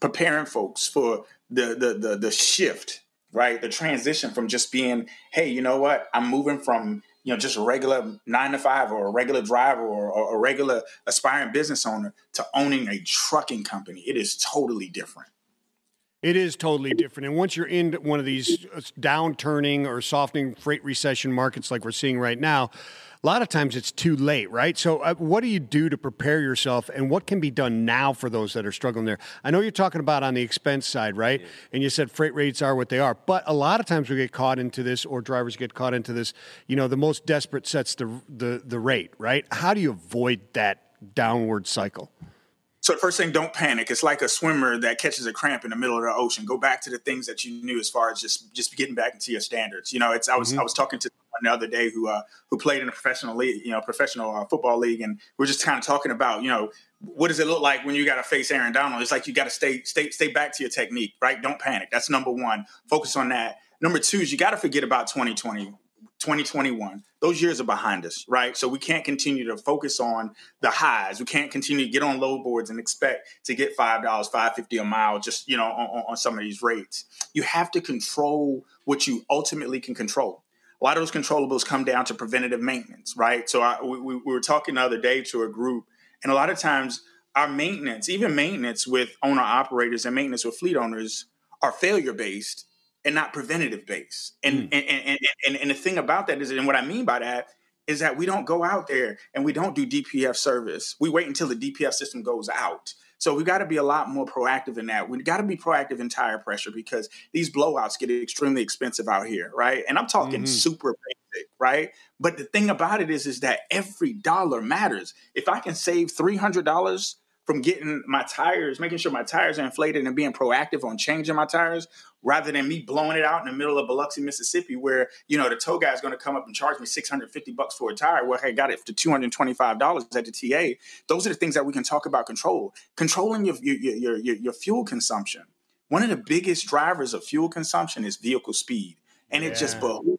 preparing folks for the the the, the shift, right? The transition from just being, hey, you know what, I'm moving from you know, just a regular nine to five or a regular driver or, or a regular aspiring business owner to owning a trucking company. It is totally different. It is totally different. And once you're in one of these downturning or softening freight recession markets like we're seeing right now, a lot of times it's too late, right? So uh, what do you do to prepare yourself and what can be done now for those that are struggling there? I know you're talking about on the expense side, right? Yeah. And you said freight rates are what they are. But a lot of times we get caught into this or drivers get caught into this. You know, the most desperate sets the the, the rate, right? How do you avoid that downward cycle? So the first thing, don't panic. It's like a swimmer that catches a cramp in the middle of the ocean. Go back to the things that you knew as far as just, just getting back into your standards. You know, it's I was mm-hmm. I was talking to someone the other day who uh, who played in a professional league, you know, professional uh, football league, and we we're just kind of talking about, you know, what does it look like when you got to face Aaron Donald? It's like you got to stay stay stay back to your technique, right? Don't panic. That's number one. Focus on that. Number two is you got to forget about twenty twenty. twenty twenty-one, those years are behind us, right? So we can't continue to focus on the highs. We can't continue to get on load boards and expect to get five dollars, five fifty a mile just, you know, on, on some of these rates. You have to control what you ultimately can control. A lot of those controllables come down to preventative maintenance, right? So I, we, we were talking the other day to a group, and a lot of times our maintenance, even maintenance with owner-operators and maintenance with fleet owners are failure-based and not preventative based. And, mm. and, and, and, and the thing about that is, and what I mean by that is that we don't go out there and we don't do D P F service. We wait until the D P F system goes out. So we got to be a lot more proactive in that. We've got to be proactive in tire pressure because these blowouts get extremely expensive out here, right? And I'm talking mm-hmm. super basic, right? But the thing about it is, is that every dollar matters. If I can save three hundred dollars from getting my tires, making sure my tires are inflated and being proactive on changing my tires, rather than me blowing it out in the middle of Biloxi, Mississippi, where, you know, the tow guy is going to come up and charge me six hundred fifty bucks for a tire where I got it for two hundred twenty-five dollars at the T A. Those are the things that we can talk about control. Controlling your, your, your, your, your fuel consumption. One of the biggest drivers of fuel consumption is vehicle speed. And yeah. it just behooves,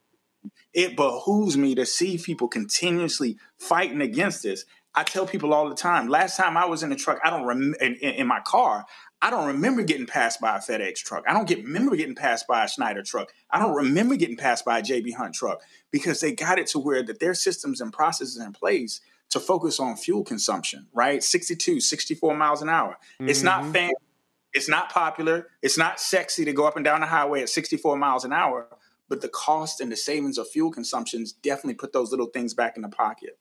it behooves me to see people continuously fighting against this. I tell people all the time, last time I was in the truck, I don't rem- in, in my car, I don't remember getting passed by a FedEx truck. I don't get, remember getting passed by a Schneider truck. I don't remember getting passed by a J B Hunt truck because they got it to where that their systems and processes in place to focus on fuel consumption, right? sixty-two, sixty-four miles an hour. Mm-hmm. It's not fancy. It's not popular. It's not sexy to go up and down the highway at sixty-four miles an hour, but the cost and the savings of fuel consumptions definitely put those little things back in the pocket.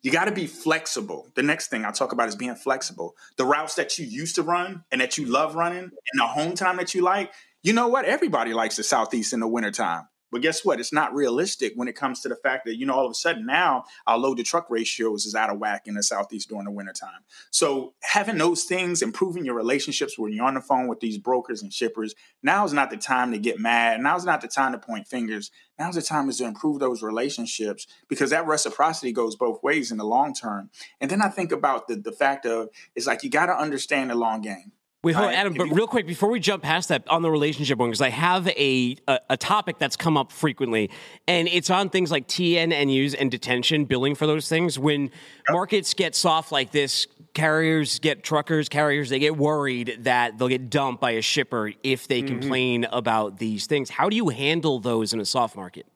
You got to be flexible. The next thing I talk about is being flexible. The routes that you used to run and that you love running and the home time that you like, you know what? Everybody likes the Southeast in the wintertime. But guess what? It's not realistic when it comes to the fact that, you know, all of a sudden now our load to truck ratios is out of whack in the Southeast during the wintertime. So having those things, improving your relationships when you're on the phone with these brokers and shippers, now's not the time to get mad. Now's not the time to point fingers. Now's the time is to improve those relationships because that reciprocity goes both ways in the long term. And then I think about the, the fact of it's like you got to understand the long game. Wait, hold on, Adam, but real quick, before we jump past that on the relationship one, because I have a, a a topic that's come up frequently, and it's on things like T N N Us and detention, billing for those things. When markets get soft like this, carriers get truckers, carriers, they get worried that they'll get dumped by a shipper if they mm-hmm. complain about these things. How do you handle those in a soft market?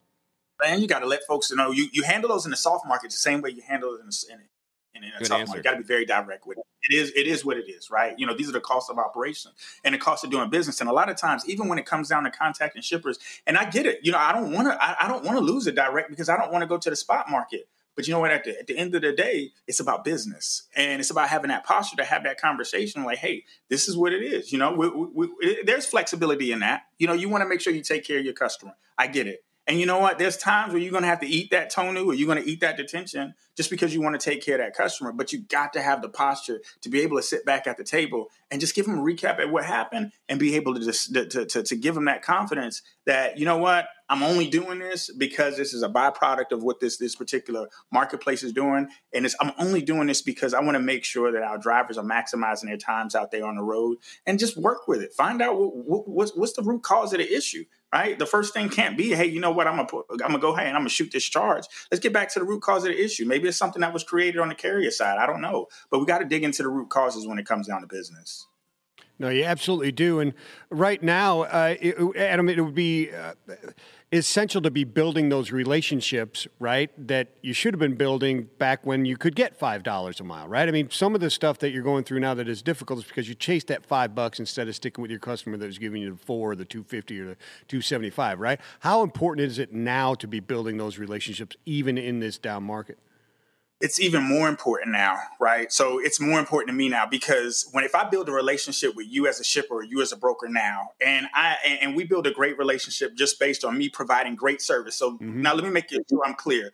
Man, you got to let folks know. You, you handle those in a soft market the same way you handle it in a, in, in a tough market. You got to be very direct with it. it is it is what it is, right? You know, these are the costs of operation and the cost of doing business. And a lot of times, even when it comes down to contacting shippers, and I get it, you know, I don't want to I, I don't want to lose it direct because I don't want to go to the spot market. But you know what? At the, at the end of the day, it's about business, and it's about having that posture to have that conversation. Like, hey, this is what it is. You know, we, we, we, there's flexibility in that. You know, you want to make sure you take care of your customer. I get it. And you know what? There's times where you're going to have to eat that tonu or you're going to eat that detention just because you want to take care of that customer. But you got to have the posture to be able to sit back at the table and just give them a recap at what happened and be able to just to, to, to give them that confidence that, you know what, I'm only doing this because this is a byproduct of what this this particular marketplace is doing. And it's, I'm only doing this because I want to make sure that our drivers are maximizing their times out there on the road, and just work with it. Find out what, what, what's, what's the root cause of the issue. Right. The first thing can't be, hey, you know what? I'm gonna I'm gonna go ahead and I'm gonna shoot this charge. Let's get back to the root cause of the issue. Maybe it's something that was created on the carrier side. I don't know, but we got to dig into the root causes when it comes down to business. No, you absolutely do. And right now, uh, it, Adam, it would be uh, essential to be building those relationships, right? That you should have been building back when you could get five dollars a mile, right? I mean, some of the stuff that you're going through now that is difficult is because you chased that five bucks instead of sticking with your customer that was giving you the four, or the two fifty, or the two seventy five, right? How important is it now to be building those relationships, even in this down market? It's even more important now, right? So it's more important to me now because when if I build a relationship with you as a shipper or you as a broker now, and I and we build a great relationship just based on me providing great service. So mm-hmm. now let me make sure I'm clear.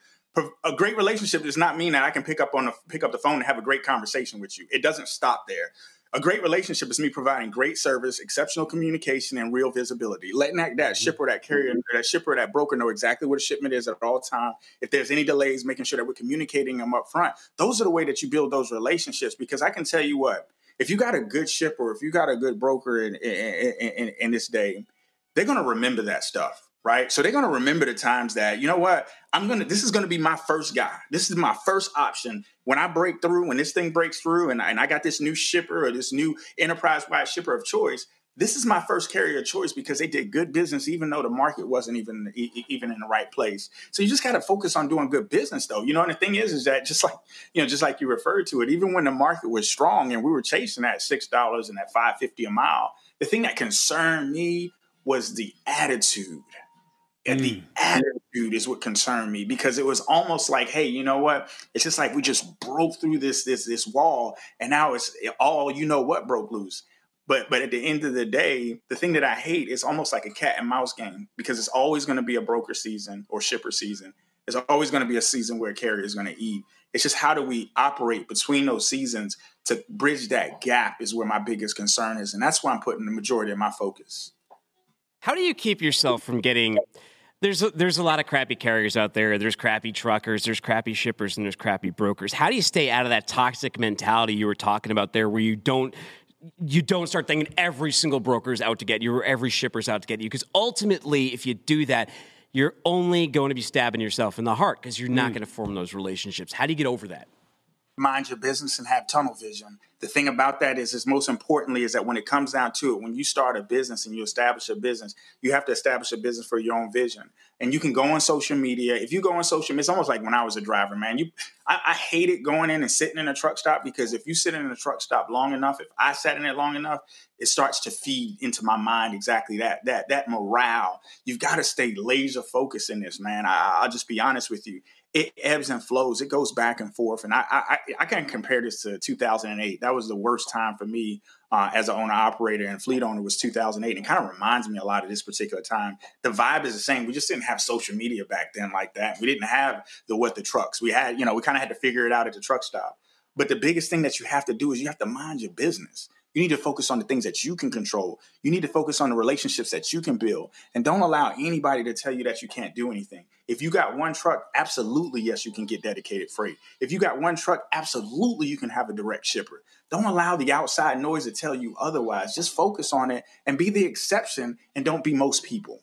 A great relationship does not mean that I can pick up on the, pick up the phone and have a great conversation with you. It doesn't stop there. A great relationship is me providing great service, exceptional communication, and real visibility. Letting that, that mm-hmm. shipper, that carrier, mm-hmm. that shipper, that broker know exactly what a shipment is at all time. If there's any delays, making sure that we're communicating them up front. Those are the way that you build those relationships, because I can tell you what, if you got a good shipper, if you got a good broker in, in, in, in this day, they're going to remember that stuff. Right. So they're going to remember the times that, you know what, I'm going to this is going to be my first guy. This is my first option. When I break through, when this thing breaks through and, and I got this new shipper or this new enterprise wide shipper of choice, this is my first carrier of choice because they did good business, even though the market wasn't even even in the right place. So you just got to focus on doing good business, though. You know, and the thing is, is that just like, you know, just like you referred to it, even when the market was strong and we were chasing that six dollars and that five fifty a mile, the thing that concerned me was the attitude. And the attitude is what concerned me, because it was almost like, hey, you know what? It's just like we just broke through this this this wall, and now it's all, you know what, broke loose. But but at the end of the day, the thing that I hate is almost like a cat and mouse game, because it's always going to be a broker season or shipper season. There's always going to be a season where a carrier is going to eat. It's just how do we operate between those seasons to bridge that gap is where my biggest concern is. And that's why I'm putting the majority of my focus. How do you keep yourself from getting... There's a, there's a lot of crappy carriers out there. There's crappy truckers, there's crappy shippers, and there's crappy brokers. How do you stay out of that toxic mentality you were talking about there, where you don't you don't start thinking every single broker's out to get you or every shipper's out to get you? Because ultimately, if you do that, you're only going to be stabbing yourself in the heart because you're not mm. going to form those relationships. How do you get over that? Mind your business and have tunnel vision. The thing about that is, is most importantly, is that when it comes down to it, when you start a business and you establish a business, you have to establish a business for your own vision. And you can go on social media. If you go on social media, it's almost like when I was a driver, man. You, I, I hated going in and sitting in a truck stop, because if you sit in a truck stop long enough, if I sat in it long enough, it starts to feed into my mind exactly that, that, that morale. You've got to stay laser focused in this, man. I, I'll just be honest with you. It ebbs and flows. It goes back and forth. And I I, I can't compare this to two thousand eight. That was the worst time for me uh, as an owner-operator and fleet owner was two thousand eight. And it kind of reminds me a lot of this particular time. The vibe is the same. We just didn't have social media back then like that. We didn't have the what the trucks. We had, you know, we kind of had to figure it out at the truck stop. But the biggest thing that you have to do is you have to mind your business. You need to focus on the things that you can control. You need to focus on the relationships that you can build, and don't allow anybody to tell you that you can't do anything. If you got one truck, absolutely, yes, you can get dedicated freight. If you got one truck, absolutely, you can have a direct shipper. Don't allow the outside noise to tell you otherwise. Just focus on it and be the exception, and don't be most people.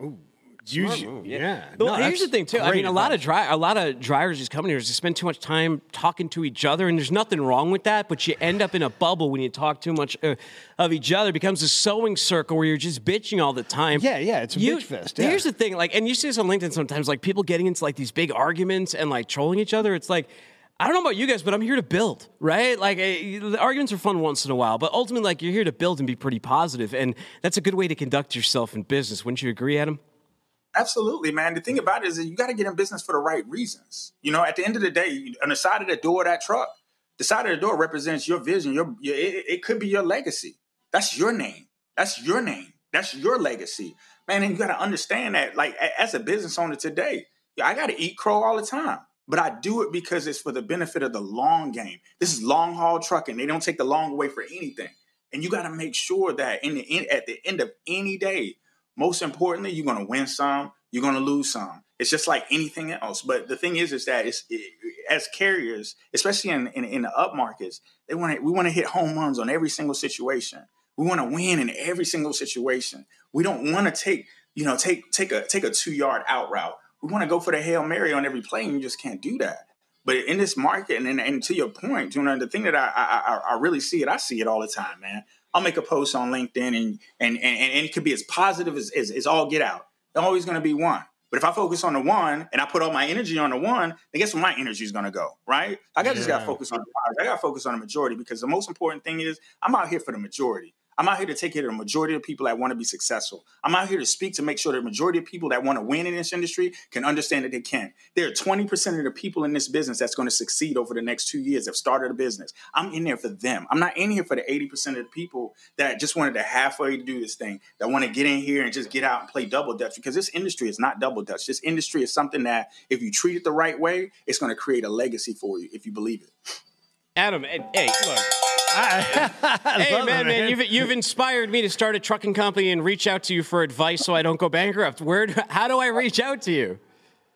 Ooh. Usually, yeah. yeah. Well, no, here's the thing, too. I mean, a lot of dri- a lot of drivers just come in here just spend too much time talking to each other, and there's nothing wrong with that, but you end up in a bubble when you talk too much uh, of each other. It becomes a sewing circle where you're just bitching all the time. Yeah, yeah, it's a you, bitch fest. Yeah. Here's the thing, like, and you see this on LinkedIn sometimes, like, people getting into, like, these big arguments and, like, trolling each other. It's like, I don't know about you guys, but I'm here to build, right? Like, uh, arguments are fun once in a while, but ultimately, like, you're here to build and be pretty positive, and that's a good way to conduct yourself in business. Wouldn't you agree, Adam? Absolutely, man. The thing about it is that you got to get in business for the right reasons. You know, at the end of the day, on the side of the door of that truck, the side of the door represents your vision. Your, your it, it could be your legacy. That's your name. That's your name. That's your legacy, man. And you got to understand that, like, as a business owner today, I got to eat crow all the time. But I do it because it's for the benefit of the long game. This is long haul trucking. They don't take the long way for anything. And you got to make sure that in the end, at the end of any day, most importantly, you're going to win some, you're going to lose some. It's just like anything else. But the thing is, is that it's, it, as carriers, especially in, in, in the up markets, they want to, we want to hit home runs on every single situation. We want to win in every single situation. We don't want to take, you know, take, take a, take a two yard out route. We want to go for the Hail Mary on every plane. You just can't do that. But in this market, and, and, and to your point, you know, the thing that I, I I really see it, I see it all the time, man. I'll make a post on LinkedIn, and and and, and it could be as positive as, as, as all get out. There's always going to be one. But if I focus on the one and I put all my energy on the one, then guess where my energy is going to go, right? I got, yeah. just got to focus on the I got to focus on the majority, because the most important thing is I'm out here for the majority. I'm out here to take care of the majority of people that want to be successful. I'm out here to speak to make sure the majority of people that want to win in this industry can understand that they can. There are twenty percent of the people in this business that's going to succeed over the next two years that have started a business. I'm in there for them. I'm not in here for the eighty percent of the people that just wanted to halfway do this thing, that want to get in here and just get out and play double dutch, because this industry is not double dutch. This industry is something that if you treat it the right way, it's going to create a legacy for you if you believe it. Adam, hey, look. I, I hey, man, it, man, man, you've you've inspired me to start a trucking company and reach out to you for advice so I don't go bankrupt. Where? How do I reach out to you?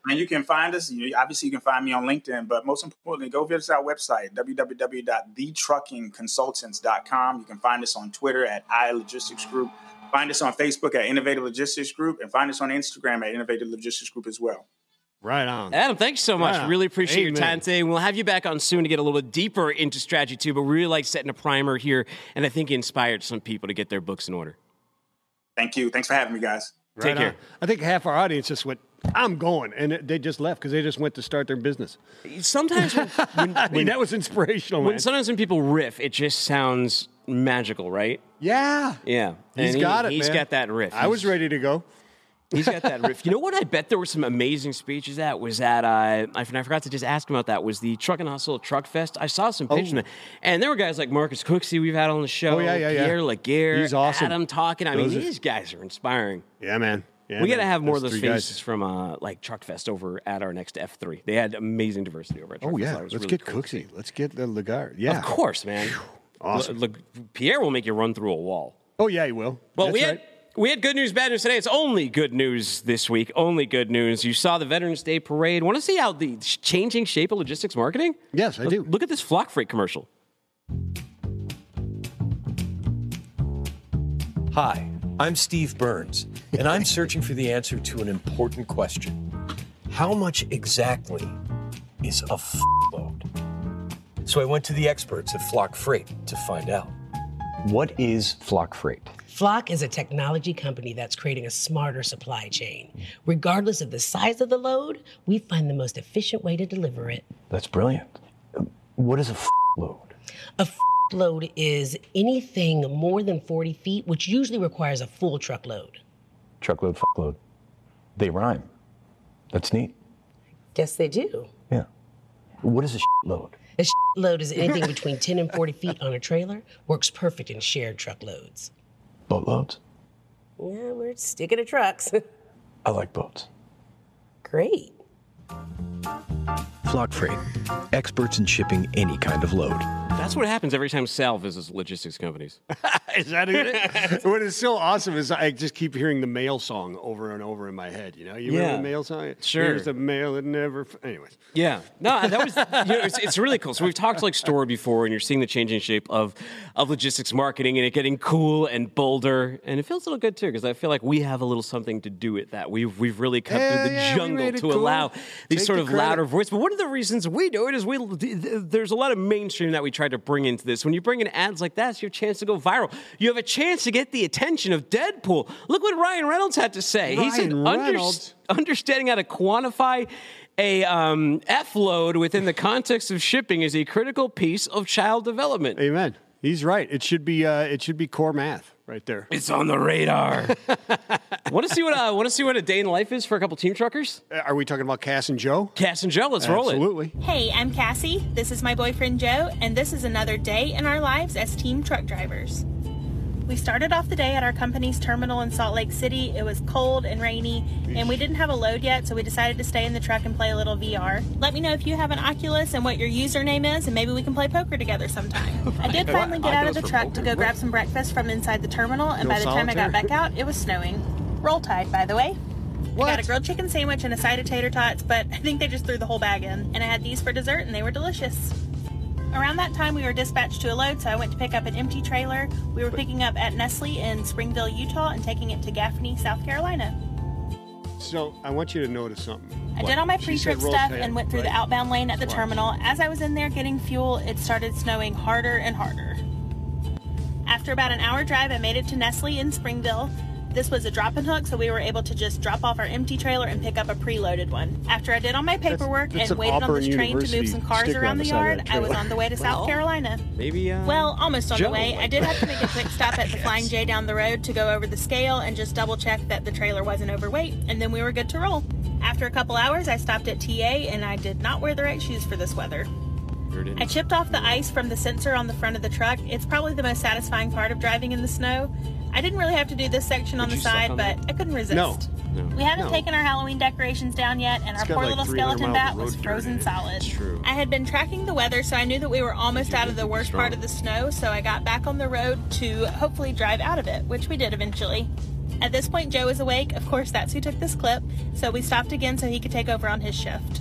Man, you can find us. You, obviously, you can find me on LinkedIn, but most importantly, go visit our website, w w w dot the trucking consultants dot com. You can find us on Twitter at I Logistics Group. Find us on Facebook at Innovative Logistics Group, and find us on Instagram at Innovative Logistics Group as well. Right on. Adam, thanks so much. Right really appreciate Amen. your time today. We'll have you back on soon to get a little bit deeper into strategy, too, but we really like setting a primer here, and I think it inspired some people to get their books in order. Thank you. Thanks for having me, guys. Right Take on. care. I think half our audience just went, I'm going, and they just left because they just went to start their business. Sometimes when, when, I mean, when that was inspirational, when, man. Sometimes when people riff, it just sounds magical, right? Yeah. Yeah. He's and got he, it, he's man. He's got that riff. I he's, was ready to go. He's got that riff. You know what I bet there were some amazing speeches at? Was that, uh, I forgot to just ask him about that, was the Truck and Hustle Truck Fest. I saw some pictures. Oh. And there were guys like Marcus Cooksey we've had on the show. Oh, yeah, yeah, Pierre yeah. Laguerre. He's awesome. Adam talking. I those mean, are... these guys are inspiring. Yeah, man. Yeah, we got to have more those of those faces guys. from, uh, like, Truck Fest over at our next F three. They had amazing diversity over at Truck Fest. Oh, yeah. Let's really get cool Cooksey. Let's get the Laguerre. Yeah. Of course, man. Awesome. Look, Pierre will make you run through a wall. Oh, yeah, he will. Well, That's we had... Right. We had good news, bad news today. It's only good news this week. Only good news. You saw the Veterans Day Parade. Want to see how the changing shape of logistics marketing? Yes, I do. Look at this Flock Freight commercial. Hi, I'm Steve Burns, and I'm searching for the answer to an important question. How much exactly is a f- load? So I went to the experts at Flock Freight to find out. What is Flock Freight? Flock is a technology company that's creating a smarter supply chain. Regardless of the size of the load, we find the most efficient way to deliver it. That's brilliant. What is a f- load? A f- load is anything more than forty feet, which usually requires a full truckload. Truckload, f- load. They rhyme. That's neat. Yes, they do. Yeah. What is a sh- load? A sh- load is anything between ten and forty feet on a trailer. Works perfect in shared truckloads. Boatloads? Yeah, we're sticking to trucks. I like boats. Great. Flock Freight, experts in shipping any kind of load. That's what happens every time Sal visits logistics companies. Is that it? What is so awesome is I just keep hearing the mail song over and over in my head. You know, you yeah. remember the mail song? Sure. Here's the mail that never. F-. Anyways. Yeah. No, that was. You know, it's, it's really cool. So we've talked like Store before, and you're seeing the changing shape of of logistics marketing, and it getting cool and bolder, and it feels a little good too, because I feel like we have a little something to do with that. We've we've really cut yeah, through the yeah, jungle to cool. allow these Take sort of louder voices. But one of the reasons we do it is we there's a lot of mainstream that we try to bring into this. When you bring in ads like that, it's your chance to go viral. You have a chance to get the attention of Deadpool. Look what Ryan Reynolds had to say. Ryan he said, Reynolds. Underst- understanding how to quantify A um, F-load within the context of shipping is a critical piece of child development. Amen. He's right. It should be uh, it should be core math right there. It's on the radar. Want to see what I uh, want to see what a day in life is for a couple team truckers? Uh, are we talking about Cass and Joe? Cass and Joe. Let's Absolutely. roll it. Absolutely. Hey, I'm Cassie. This is my boyfriend Joe, and this is another day in our lives as team truck drivers. We started off the day at our company's terminal in Salt Lake City. It was cold and rainy, and we didn't have a load yet, so we decided to stay in the truck and play a little V R. Let me know if you have an Oculus and what your username is, and maybe we can play poker together sometime. I did finally get out of the truck to go grab some breakfast from inside the terminal, and by the time I got back out, it was snowing. Roll Tide, by the way. What? I got a grilled chicken sandwich and a side of tater tots, but I think they just threw the whole bag in. And I had these for dessert, and they were delicious. Around that time, we were dispatched to a load, so I went to pick up an empty trailer. We were picking up at Nestle in Springville, Utah, and taking it to Gaffney, South Carolina. So I want you to notice something. I what? did all my pre-trip stuff ten, and went through right? the outbound lane at the Smart. terminal. As I was in there getting fuel, it started snowing harder and harder. After about an hour drive, I made it to Nestle in Springville. This was a drop and hook, so we were able to just drop off our empty trailer and pick up a preloaded one. After I did all my paperwork that's, that's and waited an on this train University to move some cars around the yard, I was on the way to well, South Carolina. Maybe, uh, well, almost on Joe. the way. I did have to make a quick stop at the Flying J down the road to go over the scale and just double check that the trailer wasn't overweight, and then we were good to roll. After a couple hours, I stopped at T A, and I did not wear the right shoes for this weather. I chipped off the ice from the sensor on the front of the truck. It's probably the most satisfying part of driving in the snow. I didn't really have to do this section Would on the side, on but that? I couldn't resist. No. No. We haven't no. taken our Halloween decorations down yet, and it's our poor like little skeleton bat was frozen solid. I had been tracking the weather, so I knew that we were almost out of the worst strong. part of the snow, so I got back on the road to hopefully drive out of it, which we did eventually. At this point, Joe was awake. Of course, that's who took this clip, so we stopped again so he could take over on his shift.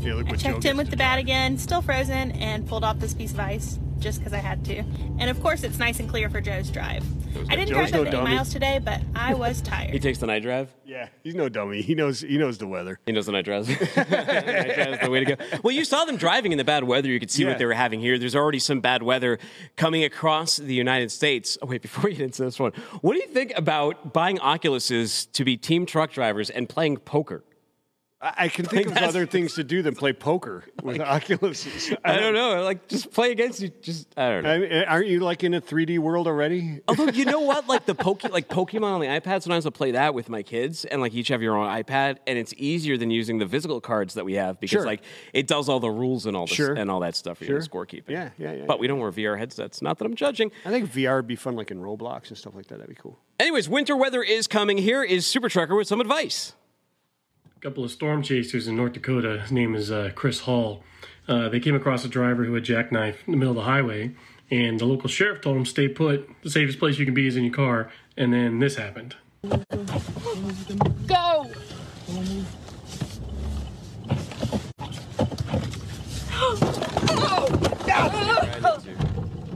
Yeah, I checked in with the bat again, still frozen, and pulled off this piece of ice just because I had to. And of course, it's nice and clear for Joe's drive. I didn't drive that many miles today, but I was tired. He takes the night drive? Yeah, he's no dummy. He knows he knows the weather. He knows the night drives. Night drive's the way to go. Well, you saw them driving in the bad weather. You could see yeah. what they were having here. There's already some bad weather coming across the United States. Oh, wait, before you get into this one, what do you think about buying Oculuses to be team truck drivers and playing poker? I can think like of other things to do than play poker with like, Oculuses. I, I don't know. Like, just play against you. Just, I don't know. I mean, aren't you, like, in a three D world already? Although, you know what? Like, the Poke, like Pokemon on the iPad, sometimes I'll play that with my kids, and, like, each have your own iPad, and it's easier than using the physical cards that we have because, sure. like, it does all the rules and all, this, sure. and all that stuff for sure. you know, scorekeeping. Yeah, yeah, yeah. But yeah. we don't wear V R headsets. Not that I'm judging. I think V R would be fun, like, in Roblox and stuff like that. That'd be cool. Anyways, winter weather is coming. Here is Super Trucker with some advice. Couple of storm chasers in North Dakota. His name is uh, Chris Hall. Uh, they came across a driver who had jackknifed in the middle of the highway, and the local sheriff told him, "Stay put. The safest place you can be is in your car." And then this happened. Go!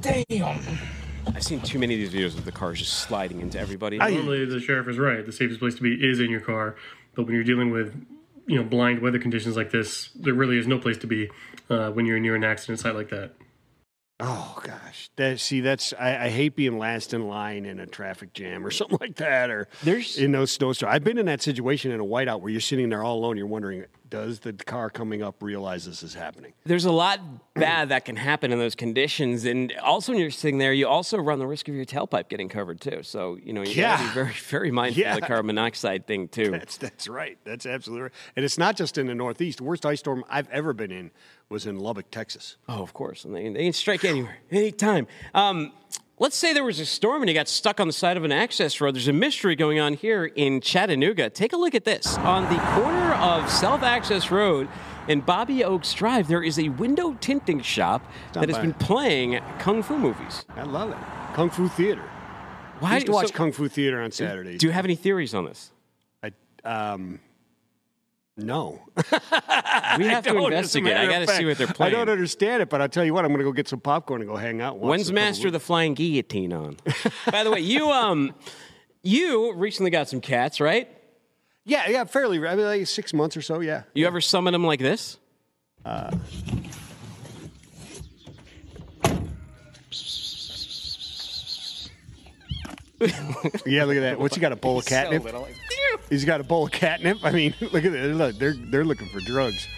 Damn! I've seen too many of these videos of the cars just sliding into everybody. Normally, the sheriff is right. The safest place to be is in your car. But when you're dealing with, you know, blind weather conditions like this, there really is no place to be uh, when you're near an accident site like that. Oh, gosh. That, see, that's I, I hate being last in line in a traffic jam or something like that or There's... in those snowstorms. I've been in that situation in a whiteout where you're sitting there all alone. You're wondering, does the car coming up realize this is happening? There's a lot bad that can happen in those conditions. And also when you're sitting there, you also run the risk of your tailpipe getting covered, too. So, you know, you yeah. got to be very, very mindful yeah. of the carbon monoxide thing, too. That's, that's right. That's absolutely right. And it's not just in the Northeast. The worst ice storm I've ever been in was in Lubbock, Texas. Oh, of course. And they, they can strike anywhere, anytime. Um, let's say there was a storm and you got stuck on the side of an access road. There's a mystery going on here in Chattanooga. Take a look at this. On the corner of South Access Road and Bobby Oaks Drive, there is a window tinting shop Stop that has by. been playing Kung Fu movies. I love it. Kung Fu Theater. Why I used to watch so, Kung Fu Theater on Saturdays. Do you have any theories on this? I, um... No. We have to investigate. I got to see what they're playing. I don't understand it, but I'll tell you what, I'm going to go get some popcorn and go hang out. When's Master the Flying Guillotine on? By the way, you um, you recently got some cats, right? Yeah, yeah, fairly. I mean, like six months or so, yeah. You yeah. ever summon them like this? Uh... yeah, look at that. What's he got, a bowl of catnip? So little. He's got a bowl of catnip. I mean, look at it. Look, they're they're looking for drugs.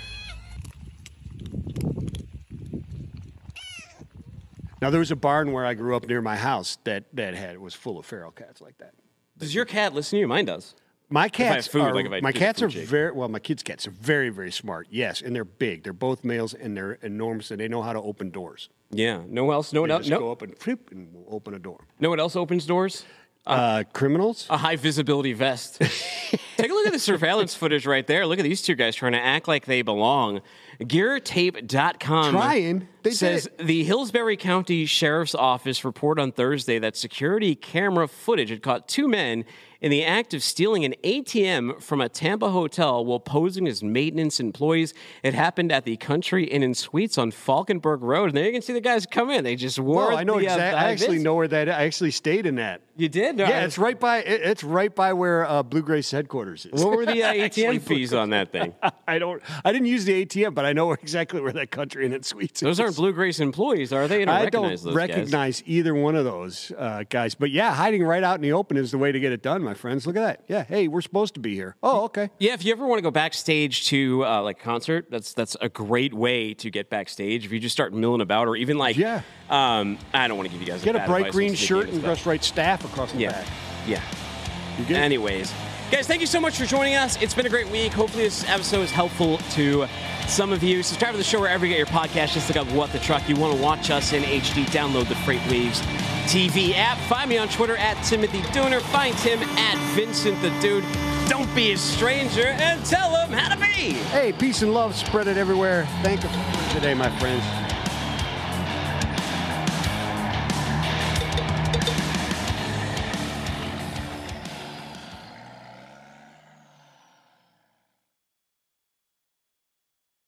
Now there was a barn where I grew up near my house that that had was full of feral cats like that. Does your cat listen to you? Mine does. My cats food, are like my cats are jig. very well. My kids' cats are very very smart. Yes, and they're big. They're both males and they're enormous and they know how to open doors. Yeah. No one else. No one else. No. Go up and flip and we'll open a door. No one else opens doors. Uh, uh, criminals. A high visibility vest. Take a look at the surveillance footage right there. Look at these two guys trying to act like they belong. gear tape dot com Trying. They says did it. The Hillsborough County Sheriff's Office reported on Thursday that security camera footage had caught two men in the act of stealing an A T M from a Tampa hotel while posing as maintenance employees. It happened at the Country Inn and Suites on Falkenberg Road. And there you can see the guys come in. They just wore. Well, I know the, exactly. Uh, I actually know where that. I actually stayed in that. You did? No, yeah, was, it's right by. It, it's right by where uh, Blue Grace headquarters is. What were the uh, A T M fees on that thing? I don't. I didn't use the A T M, but I know exactly where that Country Inn and Suites. Those is. aren't Blue Grace employees, are they? I don't I recognize, don't those recognize either one of those uh, guys. But yeah, hiding right out in the open is the way to get it done. My friends, look at that. Yeah, hey, we're supposed to be here. Oh, okay. Yeah, if you ever want to go backstage to uh, like concert, that's that's a great way to get backstage. If you just start milling about, or even like, yeah, um, I don't want to give you guys get a bright green shirt and dress right staff across the yeah. back. Yeah. You get Anyways, it? guys, thank you so much for joining us. It's been a great week. Hopefully, this episode is helpful to some of you. Subscribe to the show wherever you get your podcast. Just look up What the Truck. You want to watch us in H D? Download the Freight Waves T V app. Find me on Twitter at Timothy Dooner. Find him at Vincent the Dude. Don't be a stranger and tell him how to be. Hey, peace and love. Spread it everywhere. Thank you for today, my friends.